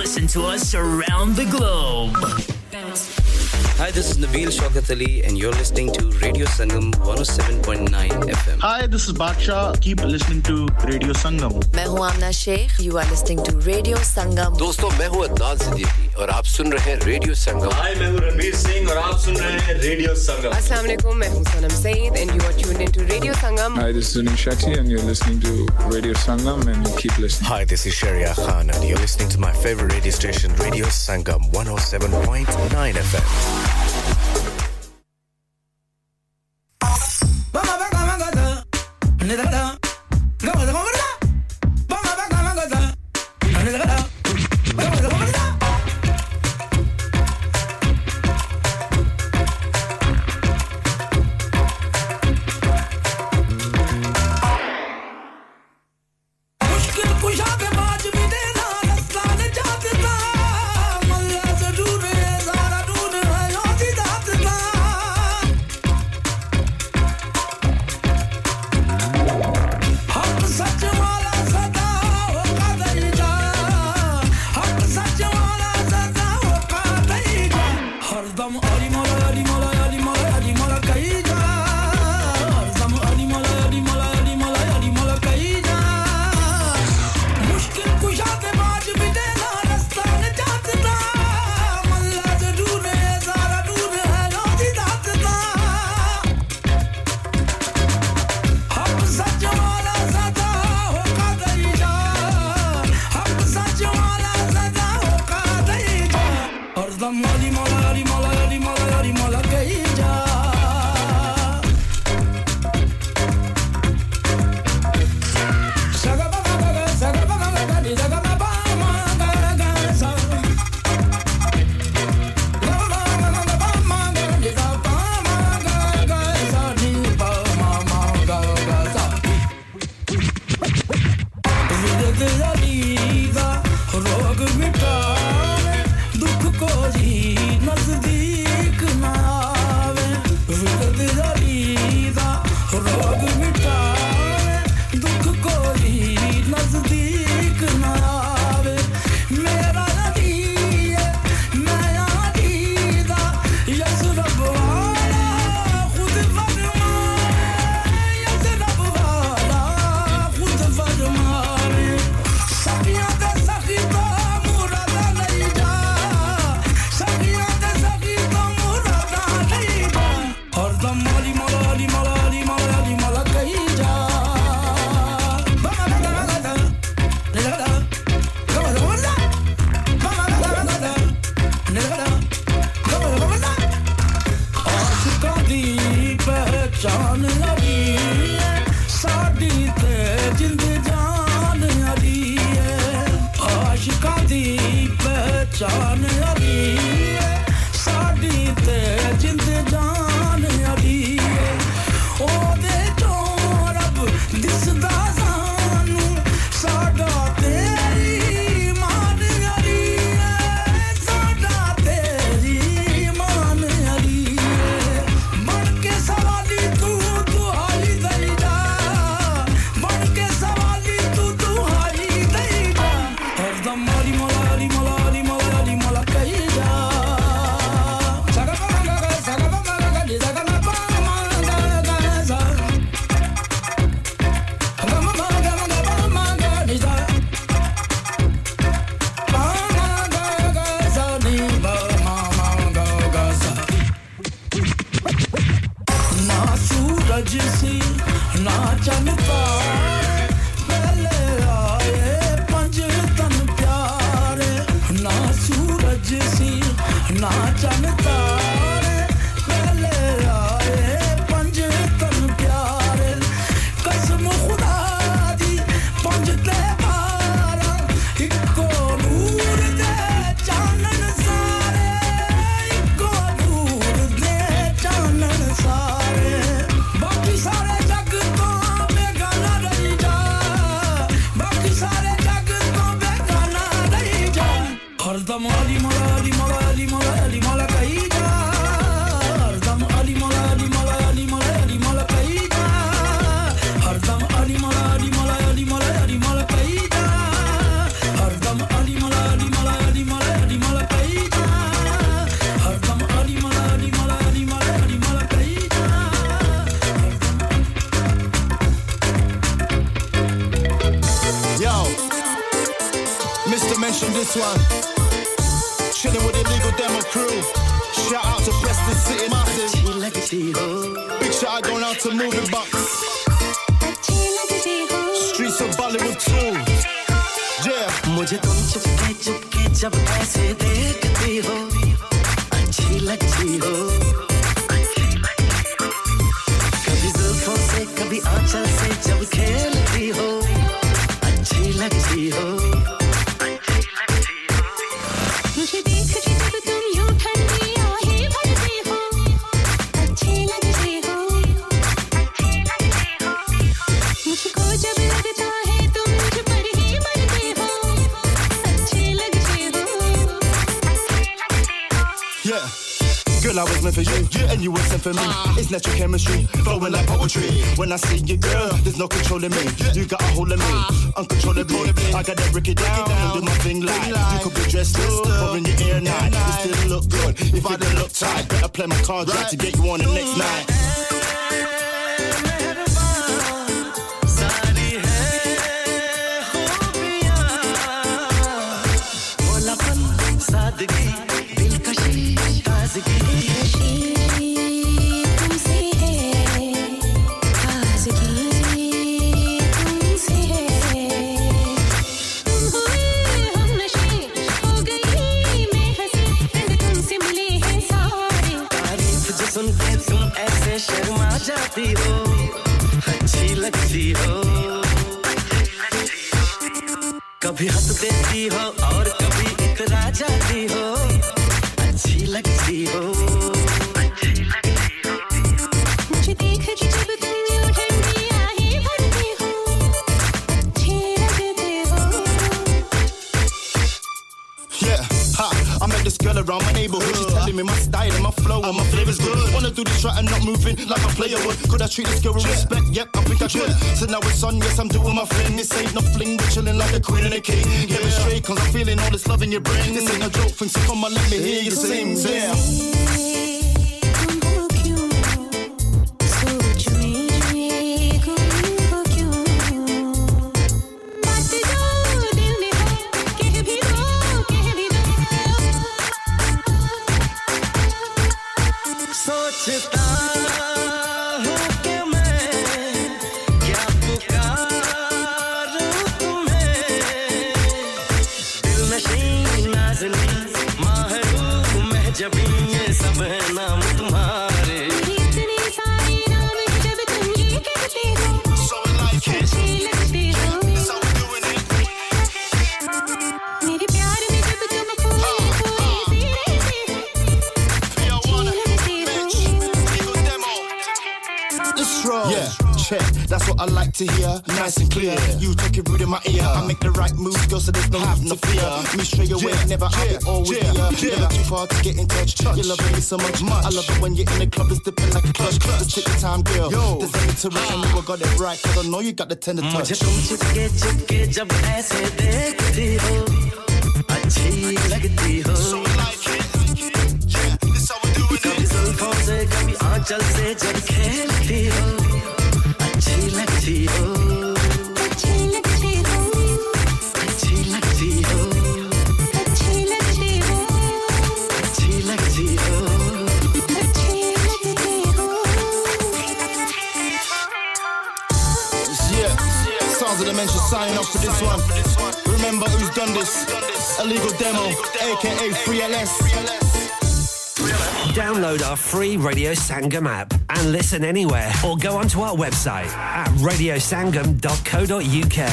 Listen to us around the globe. Bounce. Hi, this is Nabeel Shokatali, and you're listening to Radio Sangam 107.9 FM. Hi, this is Baksha. Keep listening to Radio Sangam. मैं हूँ Amna Sheikh. You are listening to Radio Sangam. दोस्तों, मैं हूँ अदनान सिद्दीकी और आप सुन रहे हैं Radio Sangam. Hi, मैं हूँ रणवीर सिंह और आप सुन रहे हैं Radio Sangam. अस्सलाम वालेकुम, मैं हूँ Sanam Saeed, and you are tuned into Radio Sangam. Hi, this is Zunin Shetty, and you're listening to Radio Sangam, and keep listening. Hi, this is Sharia Khan, and you're listening to my favorite radio station, Radio Sangam 107.9 FM. pushing this one. Chilling with the Legal Demo crew. Shout out to Preston City Masters. Big shout out going out to Moving Bucks. Streets of Bollywood too. Yeah. मुझे तुम चुपके चुपके जब ऐसे देखती हो अच्छी लगती हो कभी जुल्फों से कभी आंचल से जब खेलती हो अच्छी लगती हो मुझे देख के जब तुम यूं ठंडी आहें भरती हो अच्छी लगती हो मुझको जब लगता है तुम मुझ पर ही मरती हो अच्छी लगती हो yeah Girl, I was meant for you, yeah. And you were sent for me. It's natural chemistry, flowing like poetry. When I see you, girl, there's no controlling me. You got a hold of me, uncontrollably. I got that ricky down, do my thing like. You could be dressed up, or in your ear night. You still look good, if I don't look tight. Better play my cards right to get you on the next night. Sharma जाती हो अच्छी लगती हो कभी हंस देती हो और कभी इतरा जाती हो अच्छी लगती हो मुझे देख के जब तुम यूं ठंडी आहें भरती हो अच्छी लगती हो Yeah, ha, I met this girl around my neighborhood She's telling me my style and my flow and my flavor's good Wanna do this right and not moving like a player would Could I treat this girl with respect? Yep, I think I could So now it's on, yes, I'm doing my thing This ain't no fling, we're chilling like a queen and a king Get it straight, cause I'm feeling all this love in your brain This ain't no joke thing, so come on, let me hear you sing Yeah That's what I like to hear, nice and clear. You take it root in my ear. I make the right moves, girl, so there's no have to fear. Me straight away, never have it, always here. Never too far to get in touch. You love me so much. I love it when you're in the club, it's dipping like a clutch. Just take the time, girl. There's nothing to rush, and you got it right. Cause I know you got the tender touch. मुझे तुम चुपके चुपके जब ऐसे देखती हो, अच्छी लगती हो. So I like it, yeah. This how we do it. कभी जुल्फों से, कभी आंचल से जब खेलती हो. अच्छी लगती हो अच्छी लगती हो अच्छी लगती हो अच्छी लगती हो अच्छी लगती हो अच्छी लगती हो Yeah, sounds of the mention signing up for this one Remember who's done this Illegal Demo, aka 3LS Download our free Radio Sangam app and listen anywhere or go onto our website at radiosangam.co.uk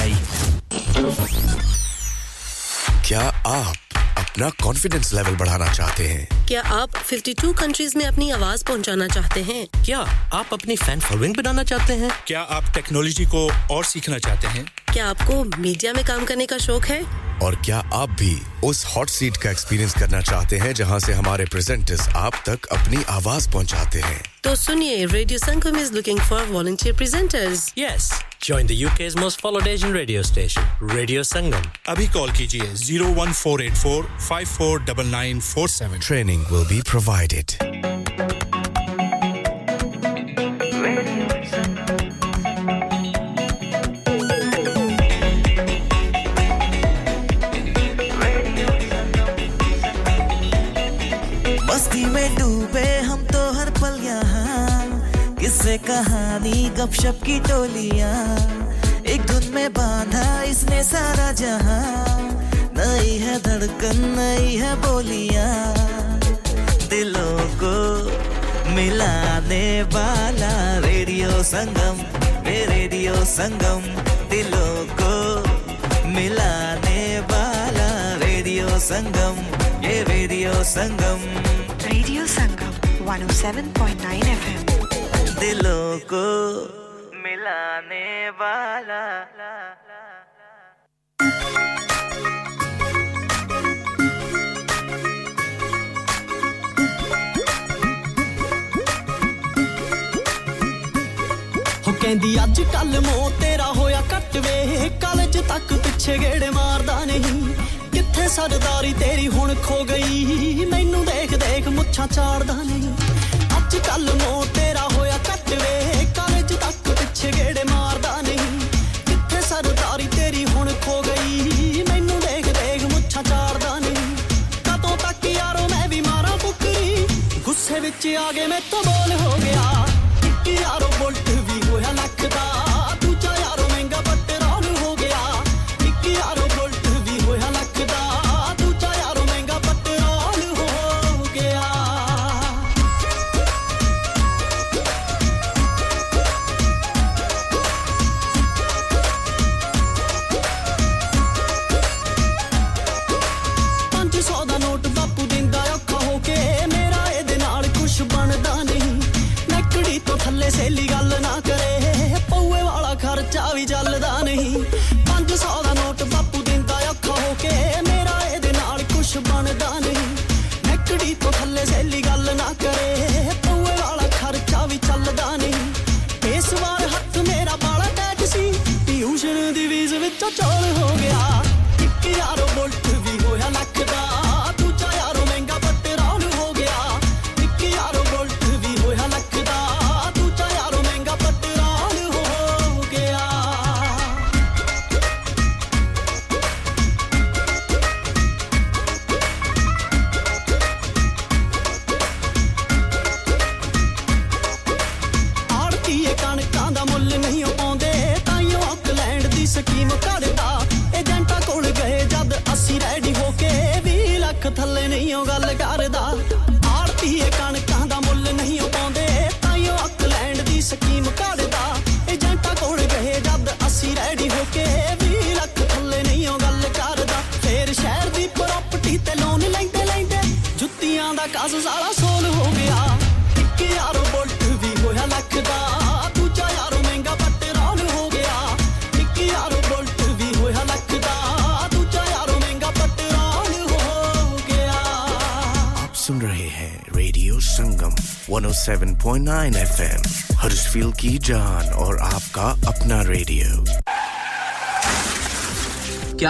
क्या आप अपना confidence level बढ़ाना चाहते हैं? क्या आप 52 countries में अपनी आवाज पहुंचाना चाहते हैं? क्या आप अपनी fan following बनाना चाहते हैं? क्या आप technology को और सीखना चाहते हैं? क्या आपको मीडिया में काम करने का शौक है? और क्या आप भी उस हॉट सीट का एक्सपीरियंस करना चाहते हैं जहां से हमारे प्रेजेंटर्स आप तक अपनी आवाज पहुंचाते हैं तो सुनिए radio Sangam is looking for volunteer presenters yes join the UK's most followed Asian radio station Radio Sangam abhi call kijiye 01484549947 training will be provided दी गपशप की टोलियां एक धुन में बांधा इसने सारा जहां नई है धड़कन नई है बोलियां दिलों को मिलाने वाला रेडियो संगम दिलों को मिलाने वाला रेडियो संगम 107.9 FM दिलों को मिलाने वाला ਕਹਿੰਦੀ ਅੱਜ ਕੱਲ ਮੋਹ ਤੇਰਾ ਹੋਇਆ ਕੱਟ ਵੇ ਕਾਲਜ ਤੱਕ ਪਿੱਛੇ ਗੇੜੇ ਮਾਰਦਾ ਨਹੀਂ ਕਿੱਥੇ ਸਰਦਾਰੀ ਤੇਰੀ ਹੁਣ ਖੋ ਗਈ ਮੈਨੂੰ ਦੇਖ ਦੇਖ ਮੁੱਛਾਂ ਝਾੜਦਾ ਨਹੀਂ ਅੱਜ ਕੱਲ ਮੋਹ ਤੇਰਾ ਹੋਇਆ ਕੱਟ ਵੇ ਕਾਲਜ ਤੱਕ ਪਿੱਛੇ ਗੇੜੇ ਮਾਰਦਾ ਨਹੀਂ ਕਿੱਥੇ ਸਰਦਾਰੀ ਤੇਰੀ ਹੁਣ ਖੋ ਗਈ ਮੈਨੂੰ ਦੇਖ ਦੇਖ ਮੁੱਛਾਂ ਝਾੜਦਾ ਨਹੀਂ ਕਦੋਂ ਤੱਕ ਯਾਰੋ ਮੈਂ ਵੀ ਮਾਰਾਂ ਫੁਕਰੀ ਗੁੱਸੇ ਵਿੱਚ ਆ ਕੇ ਮੈਂ ਤੋਂ ਬੋਲ ਹੋ ਗਿਆ ਯਾਰੋ ਬੋਲਟ ਵੀ ਹੋਇਆ ਲੱਖ ਦਾ ਦੂਜਾ ਯਾਰੋ ਮਹਿੰਗਾ ਬਟਰਾਲ ਹੋ ਗਿਆ ਇੱਕ ਯਾਰੋ ਬੋਲਟ ਵੀ ਹੋਇਆ ਲੱਖ ਦਾ ਦੂਜਾ ਯਾਰੋ ਮਹਿੰਗਾ ਬਟਰਾਲ ਹੋ ਗਿਆ $500 ਦਾ ਨੋਟ ਬਾਪੂ ਦਿੰਦਾ ਔਖਾ ਹੋ ਕੇ ਮੇਰਾ ਇਹਦੇ ਨਾਲ ਕੁਛ ਬਣਦਾ ਥੱਲੇ ਸੇਲੀ ਗੱਲ ਨਾ ਕਰੇ ਪੌਏ ਵਾਲਾ ਖਰਚਾ ਵੀ ਜਲਦਾ ਨਹੀਂ 500 ਦਾ ਨੋਟ ਬਾਪੂ ਦਿੰਦਾ ਔਖਾ ਹੋ ਕੇ ਮੇਰਾ ਇਹਦੇ ਨਾਲ ਕੁਛ ਬਣਦਾ ਨਹੀਂ ਨਕੜੀ ਤੋਂ ਥੱਲੇ ਸੇਲੀ ਗੱਲ ਨਾ ਕਰੇ ਪੌਏ ਵਾਲਾ ਖਰਚਾ ਵੀ ਚੱਲਦਾ ਨਹੀਂ ਇਸ ਵਾਰ ਹੱਥ ਮੇਰਾ ਬਾਲਾ ਟੈਟ ਸੀ ਟਿਊਸ਼ਨ ਦੀ ਵੀਜ਼ ਵਿੱਚੋਂ ਚੋਲ ਹੋ ਗਿਆ ਇੱਕ ਯਾਰੋ ਬੁਲਟ ਵੀ ਹੋਇਆ ਲੱਖ ਦਾ ਥੱਲੇ ਨਹੀਂ ਉਹ ਗੱਲ ਕਰਦਾ ਆੜਤੀ ਇਹ ਕਣਕਾਂ ਦਾ ਮੁੱਲ ਨਹੀਂ ਉਹ ਪਾਉਂਦੇ ਤਾਂ ਉਹ ਆਕਲੈਂਡ ਦੀ ਸਕੀਮ ਕਰਦਾ ਏਜੰਟਾਂ ਕੋਲ ਗਏ ਜਦ ਅਸੀਂ ਰੈਡੀ ਹੋ ਕੇ 20 ਲੱਖ ਥੱਲੇ ਨਹੀਂ ਉਹ ਗੱਲ ਕਰਦਾ ਫੇਰ ਸ਼ਹਿਰ ਦੀ ਪ੍ਰਾਪਰਟੀ ਤੇ ਲੋਨ ਲੈਂਦੇ ਲੈਂਦੇ ਜੁੱਤੀਆਂ ਦਾ ਕਾਸ ਸਾਲਾ ਸੋਲ ਹੋ ਗਿਆ ਇੱਕ ਯਾਰੋ ਬੁਲਟ ਵੀ ਹੋਇਆ ਲੱਖ ਦਾ ਦੂਜਾ ਯਾਰੋ ਮਹਿੰਗਾ ਬਟਰਾਲ ਹੋ ਗਿਆ ਇੱਕ ਯਾਰੋ ਬੁਲਟ ਵੀ ਹੋਇਆ ਲੱਖ ਦਾ सुन रहे हैं रेडियो संगम 107.9 FM हरसफील की जान और आपका अपना रेडियो क्या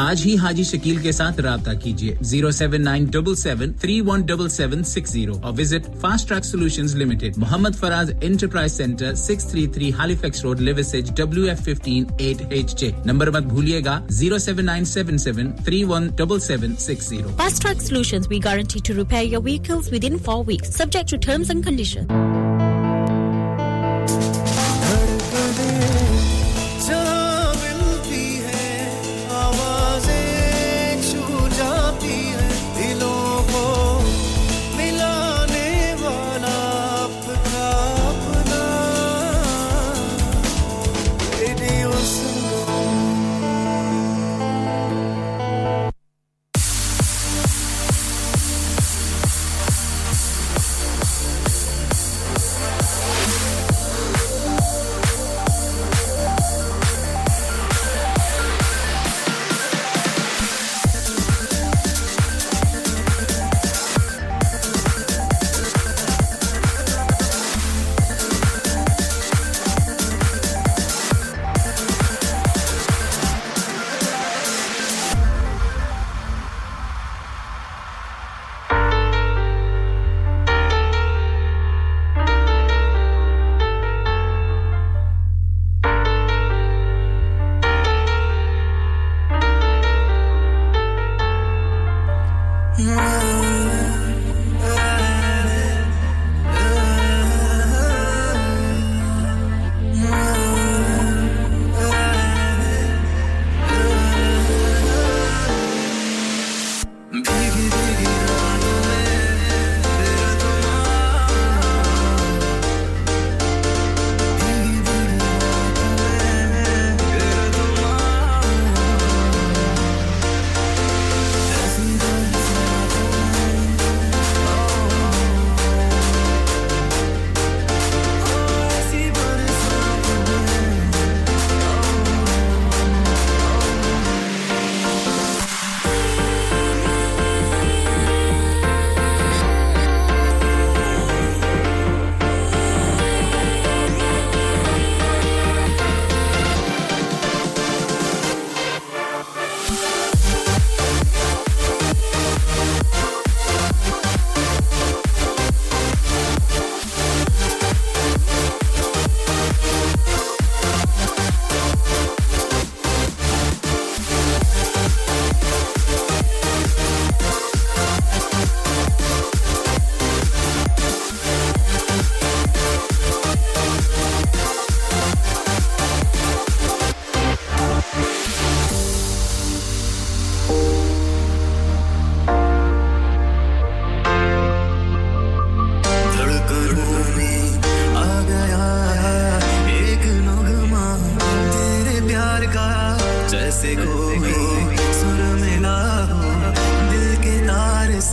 आज ही हाजी शकील के साथ राब्ता कीजिए 07977317760 और visit fast track solutions limited Mohammad Faraz enterprise centre 633 Halifax road Liversedge WF15 8HJ number मत भूलिएगा 07977317760 fast track solutions we guarantee to repair your vehicles within 4 weeks subject to terms and conditions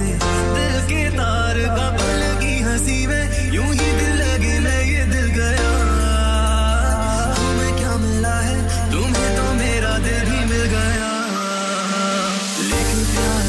से दिल के तार का पल की हंसी में यूं ही दिल लगे मैं ये दिल गया तुम्हें क्या मिला है तुम्हें तो मेरा दिल भी मिल गया लेकिन प्यार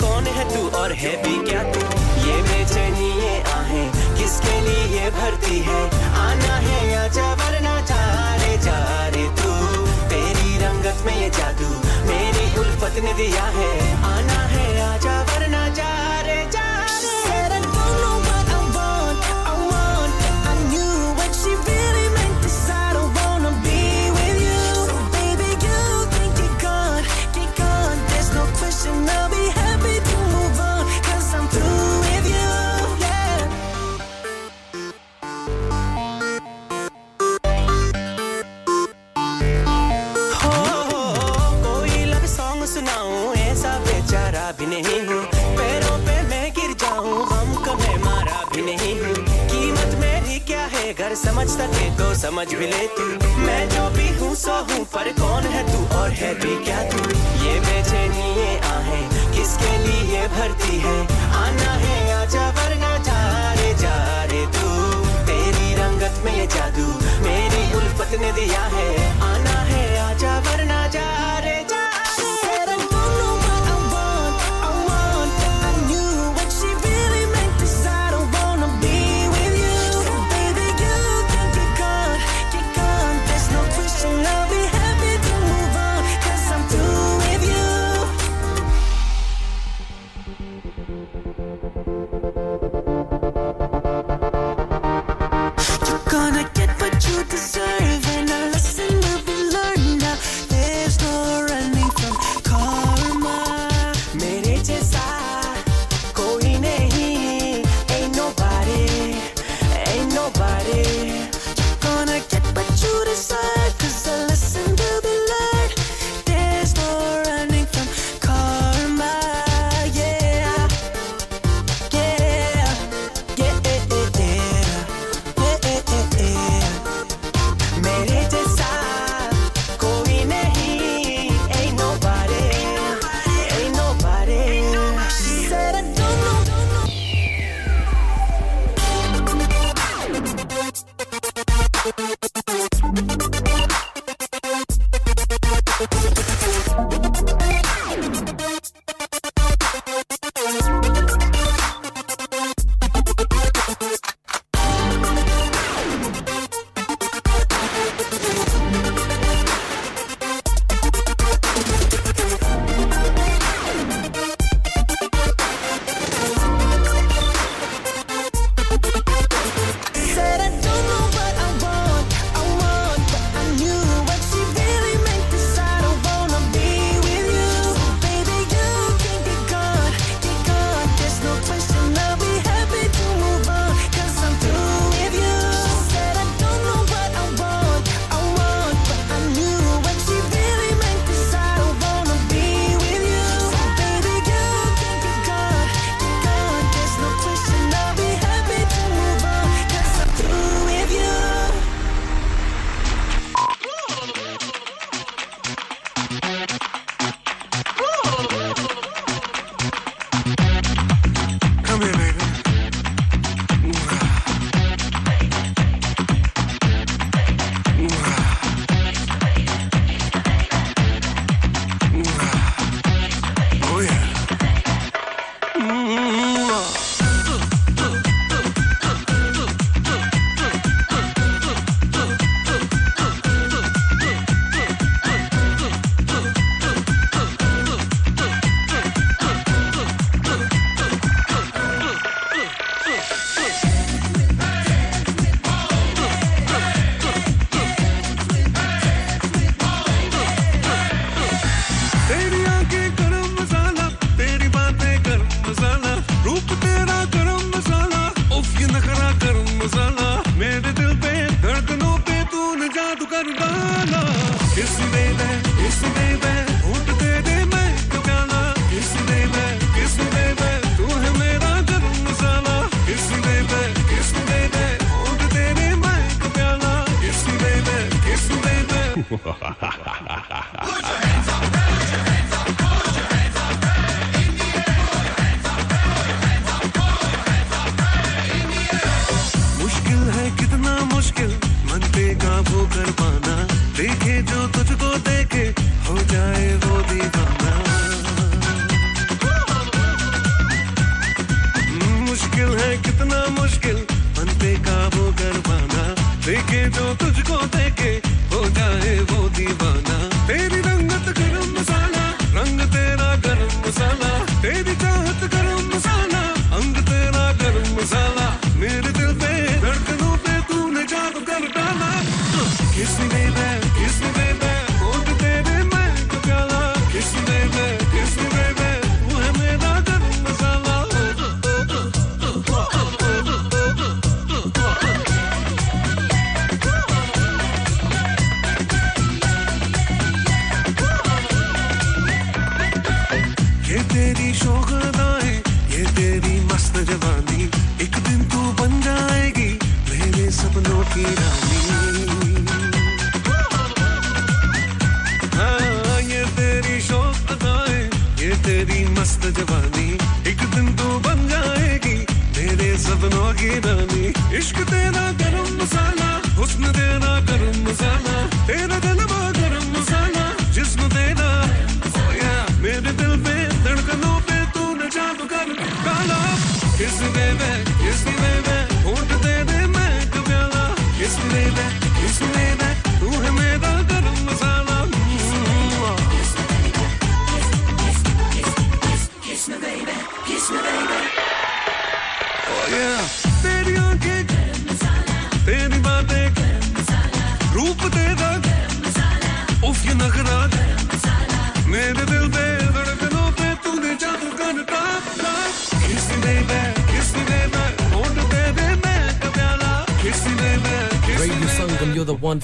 खोने के प्यार तो ऐसी बरसात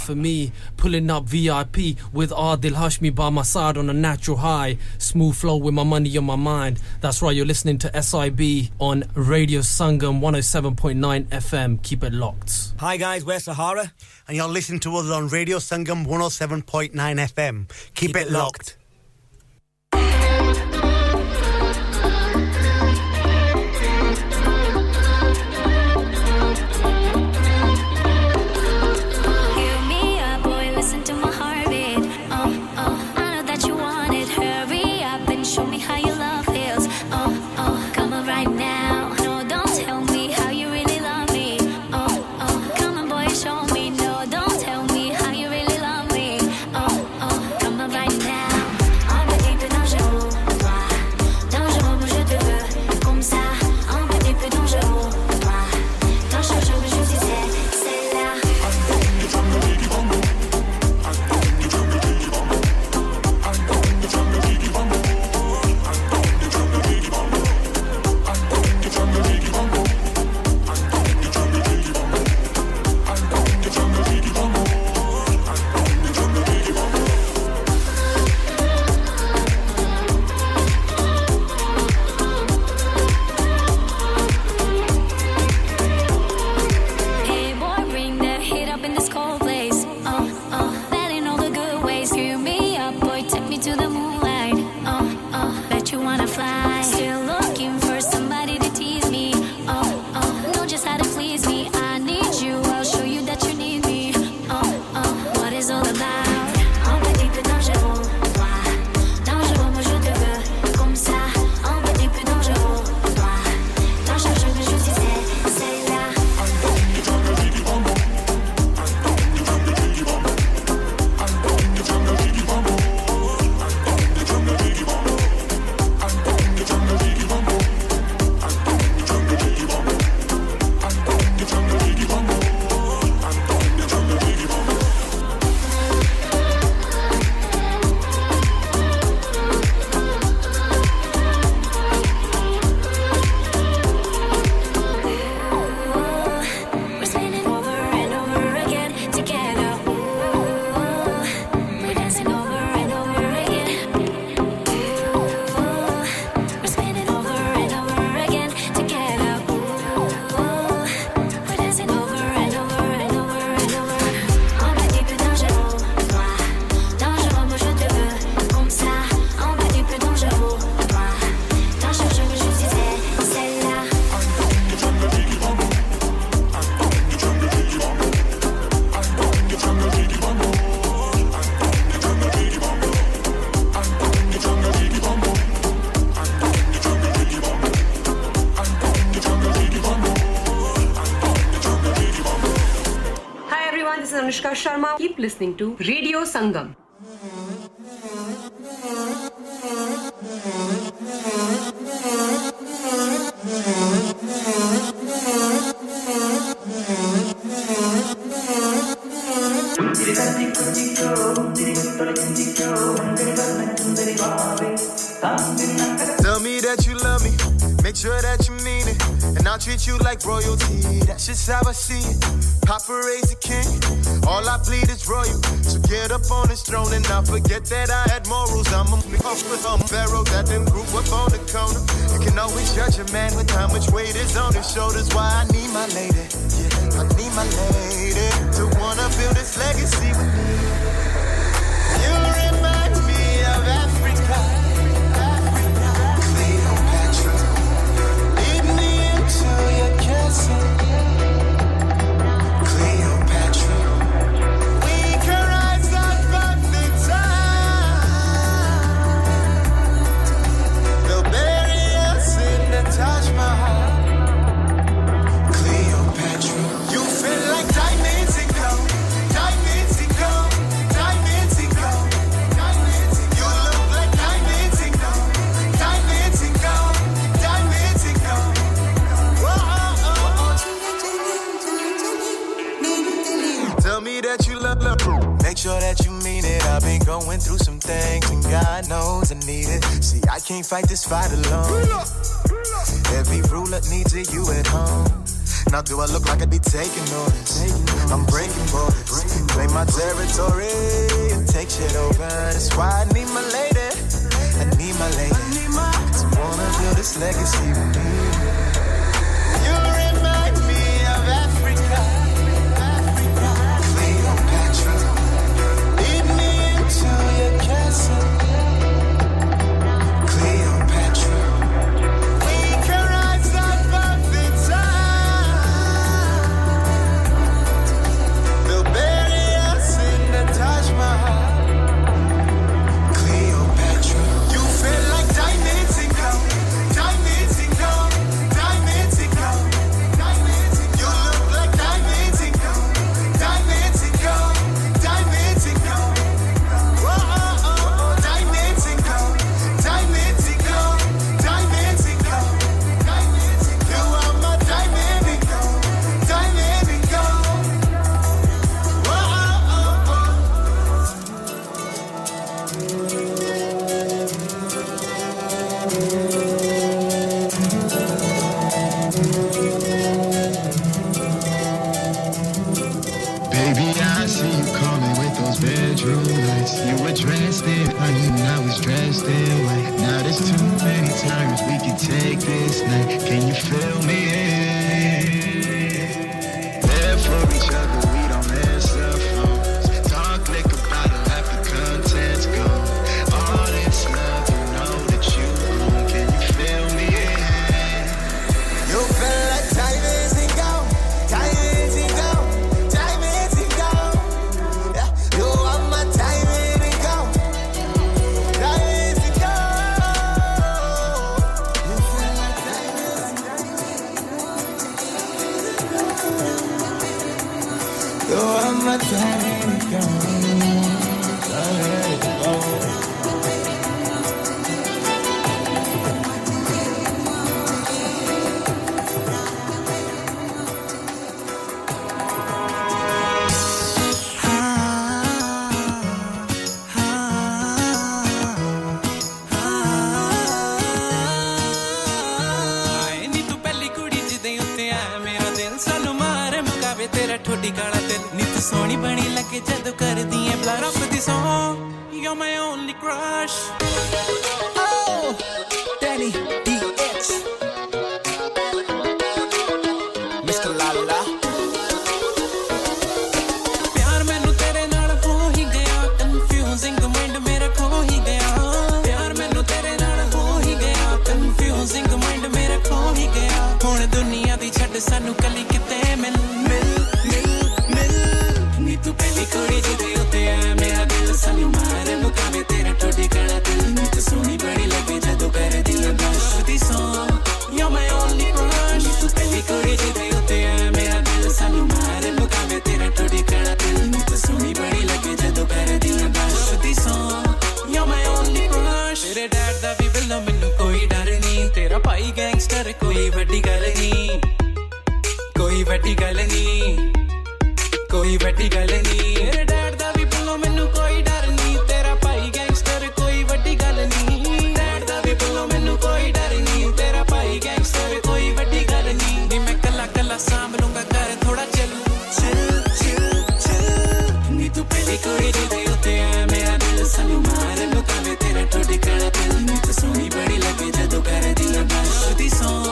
For me, pulling up VIP with Adil Hashmi by my side on a natural high, smooth flow with my money on my mind. That's right, you're listening to SIB on Radio Sangam 107.9 FM. Keep it locked. Hi guys, we're Sahara, and you're listening to us on Radio Sangam 107.9 FM. Keep it locked. Right now Anushka Sharma. Keep listening to Radio Sangam. Tell me that you love me, make sure that you mean it, and I'll treat you like royalty, that's just how I see it. Paparazzi king, all I plead is royal, so get up on his throne and not forget that I had morals. I'm a pharaoh that didn't grew up on the corner. You can always judge a man with how much weight is on his shoulders. Why I need my lady, yeah, I need my lady to wanna build his legacy with me. You remind me of Africa. Cleopatra, we can rise above the time. They'll bury us in the Taj Mahal. Cleopatra, you feel like diamonds and gold, diamonds and gold, diamonds and gold, diamonds and gold. You look like diamonds and gold, diamonds and gold, diamonds and gold. Tell me that you love, make sure that you mean it. I've been going through some things and God knows I need it. See, I can't fight this fight alone. Every ruler needs a you at home. Now do I look like I'd be taking orders? I'm breaking borders, claim my territory and take shit over. That's why I need my lady, I need my lady to wanna build this legacy with me. You remind me of Africa. Lead me into your castle, Cleopatra. We can rise above the time. They'll bury us in the Taj Mahal, Cleopatra. You feel like diamonds and gold, diamonds and gold, diamonds and gold, diamonds and gold. You look like diamonds and gold, diamonds and gold. Got it. कर कोई वड्डी गल नहीं कोई वड्डी गल नहीं मेरे डैड दा भी बोलो मेनू कोई डर नहीं तेरा भाई गैंगस्टर कोई वड्डी गल नहीं डैड दा भी बोलो मेनू कोई डर नहीं तेरा भाई गैंगस्टर कोई वड्डी गल नहीं नी मैं कल्ला कल्ला सांभ लूंगा कर थोड़ा चलूं चल चल चल नी तू पहली कोई जिदे होते है मेरा दिल सानू मार मुकावे तेरा टोडी कड़ा दिल नी तू सोनी बड़ी लगे जदों कर दिया बस दी सॉन्ग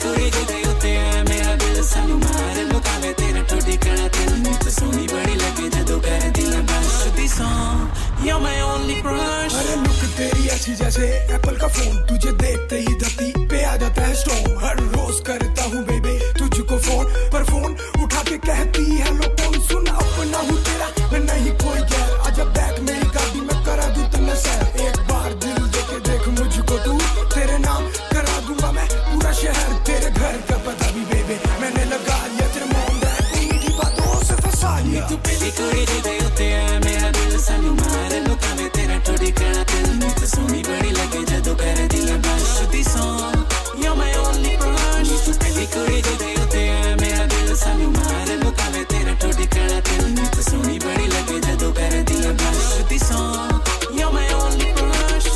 कोई जिदे होते है मेरा दिल सानू मारे मुकावे तेरा टोडी कड़ा दिल नी तू सोनी बड़ी लगे जदों कर दिल बस दी song you my only crush अरे लुक तेरी ऐसी जैसे एप्पल का फोन तुझे देखते ही धरती पे आ जाता है स्टॉर्म हर रोज करता हूं बेबी तुझको फोन पर फोन उठा के कहती है लो कौन सुन अपना हूं तेरा मैं नहीं कोई यार आजा बैक मेरी गाड़ी में करा दूं तुझे सैर एक बार दिल दे के देख मुझको तू तेरे नाम करा दूंगा मैं पूरा शहर घर का पता भी बेबे मैंने लगा लिया तेरे मुंह में तेरी बातों से फंसा लिया तू पहली कोई जिदे होते है मेरा दिल सानू मारे मुकावे तेरा टोडी कड़ा दिल नी तू सोनी बड़ी लगे जदों कर दिल बस दी song you my only crush तू पहली कोई जिदे होते है मेरा दिल सानू मारे मुकावे तेरा टोडी कड़ा दिल नी तू सोनी बड़ी लगे जदों कर दिल बस दी song you my only crush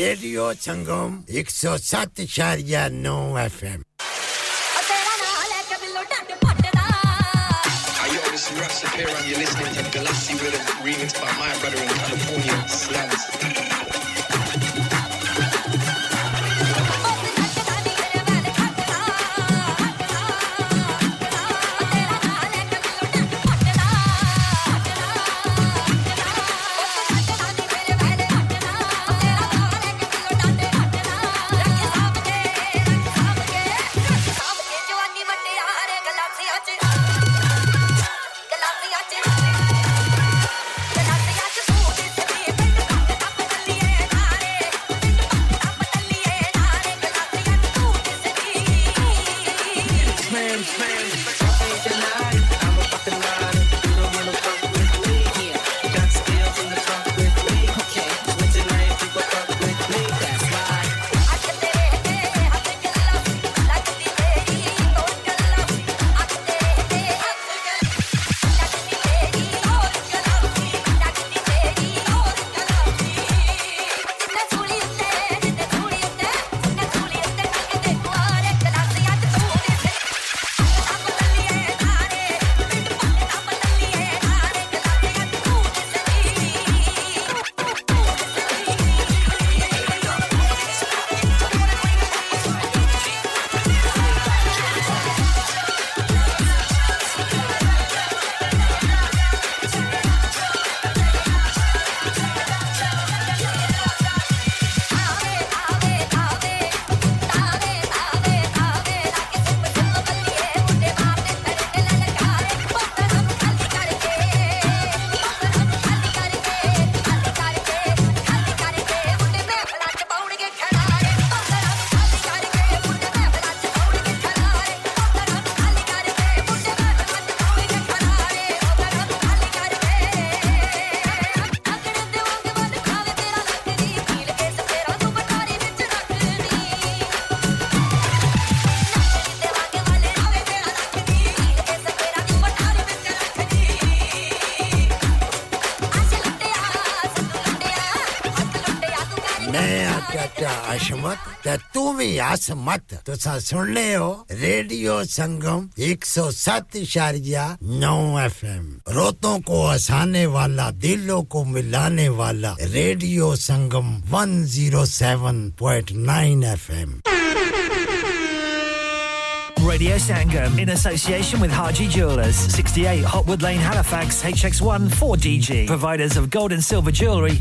radio Sangam 107.9 FM and you're listening to Galaxy with a remix by my brother in California, Slams. मत तो सुन ले हो रेडियो संगम 107.9 FM रोतों को हंसाने वाला दिलों को मिलाने वाला radio Sangam 107.9 FM Radio Sangam in association with Haji Jewellers, 68 Hotwood Lane, Halifax, HX1 4DG, providers of gold and silver jewellery.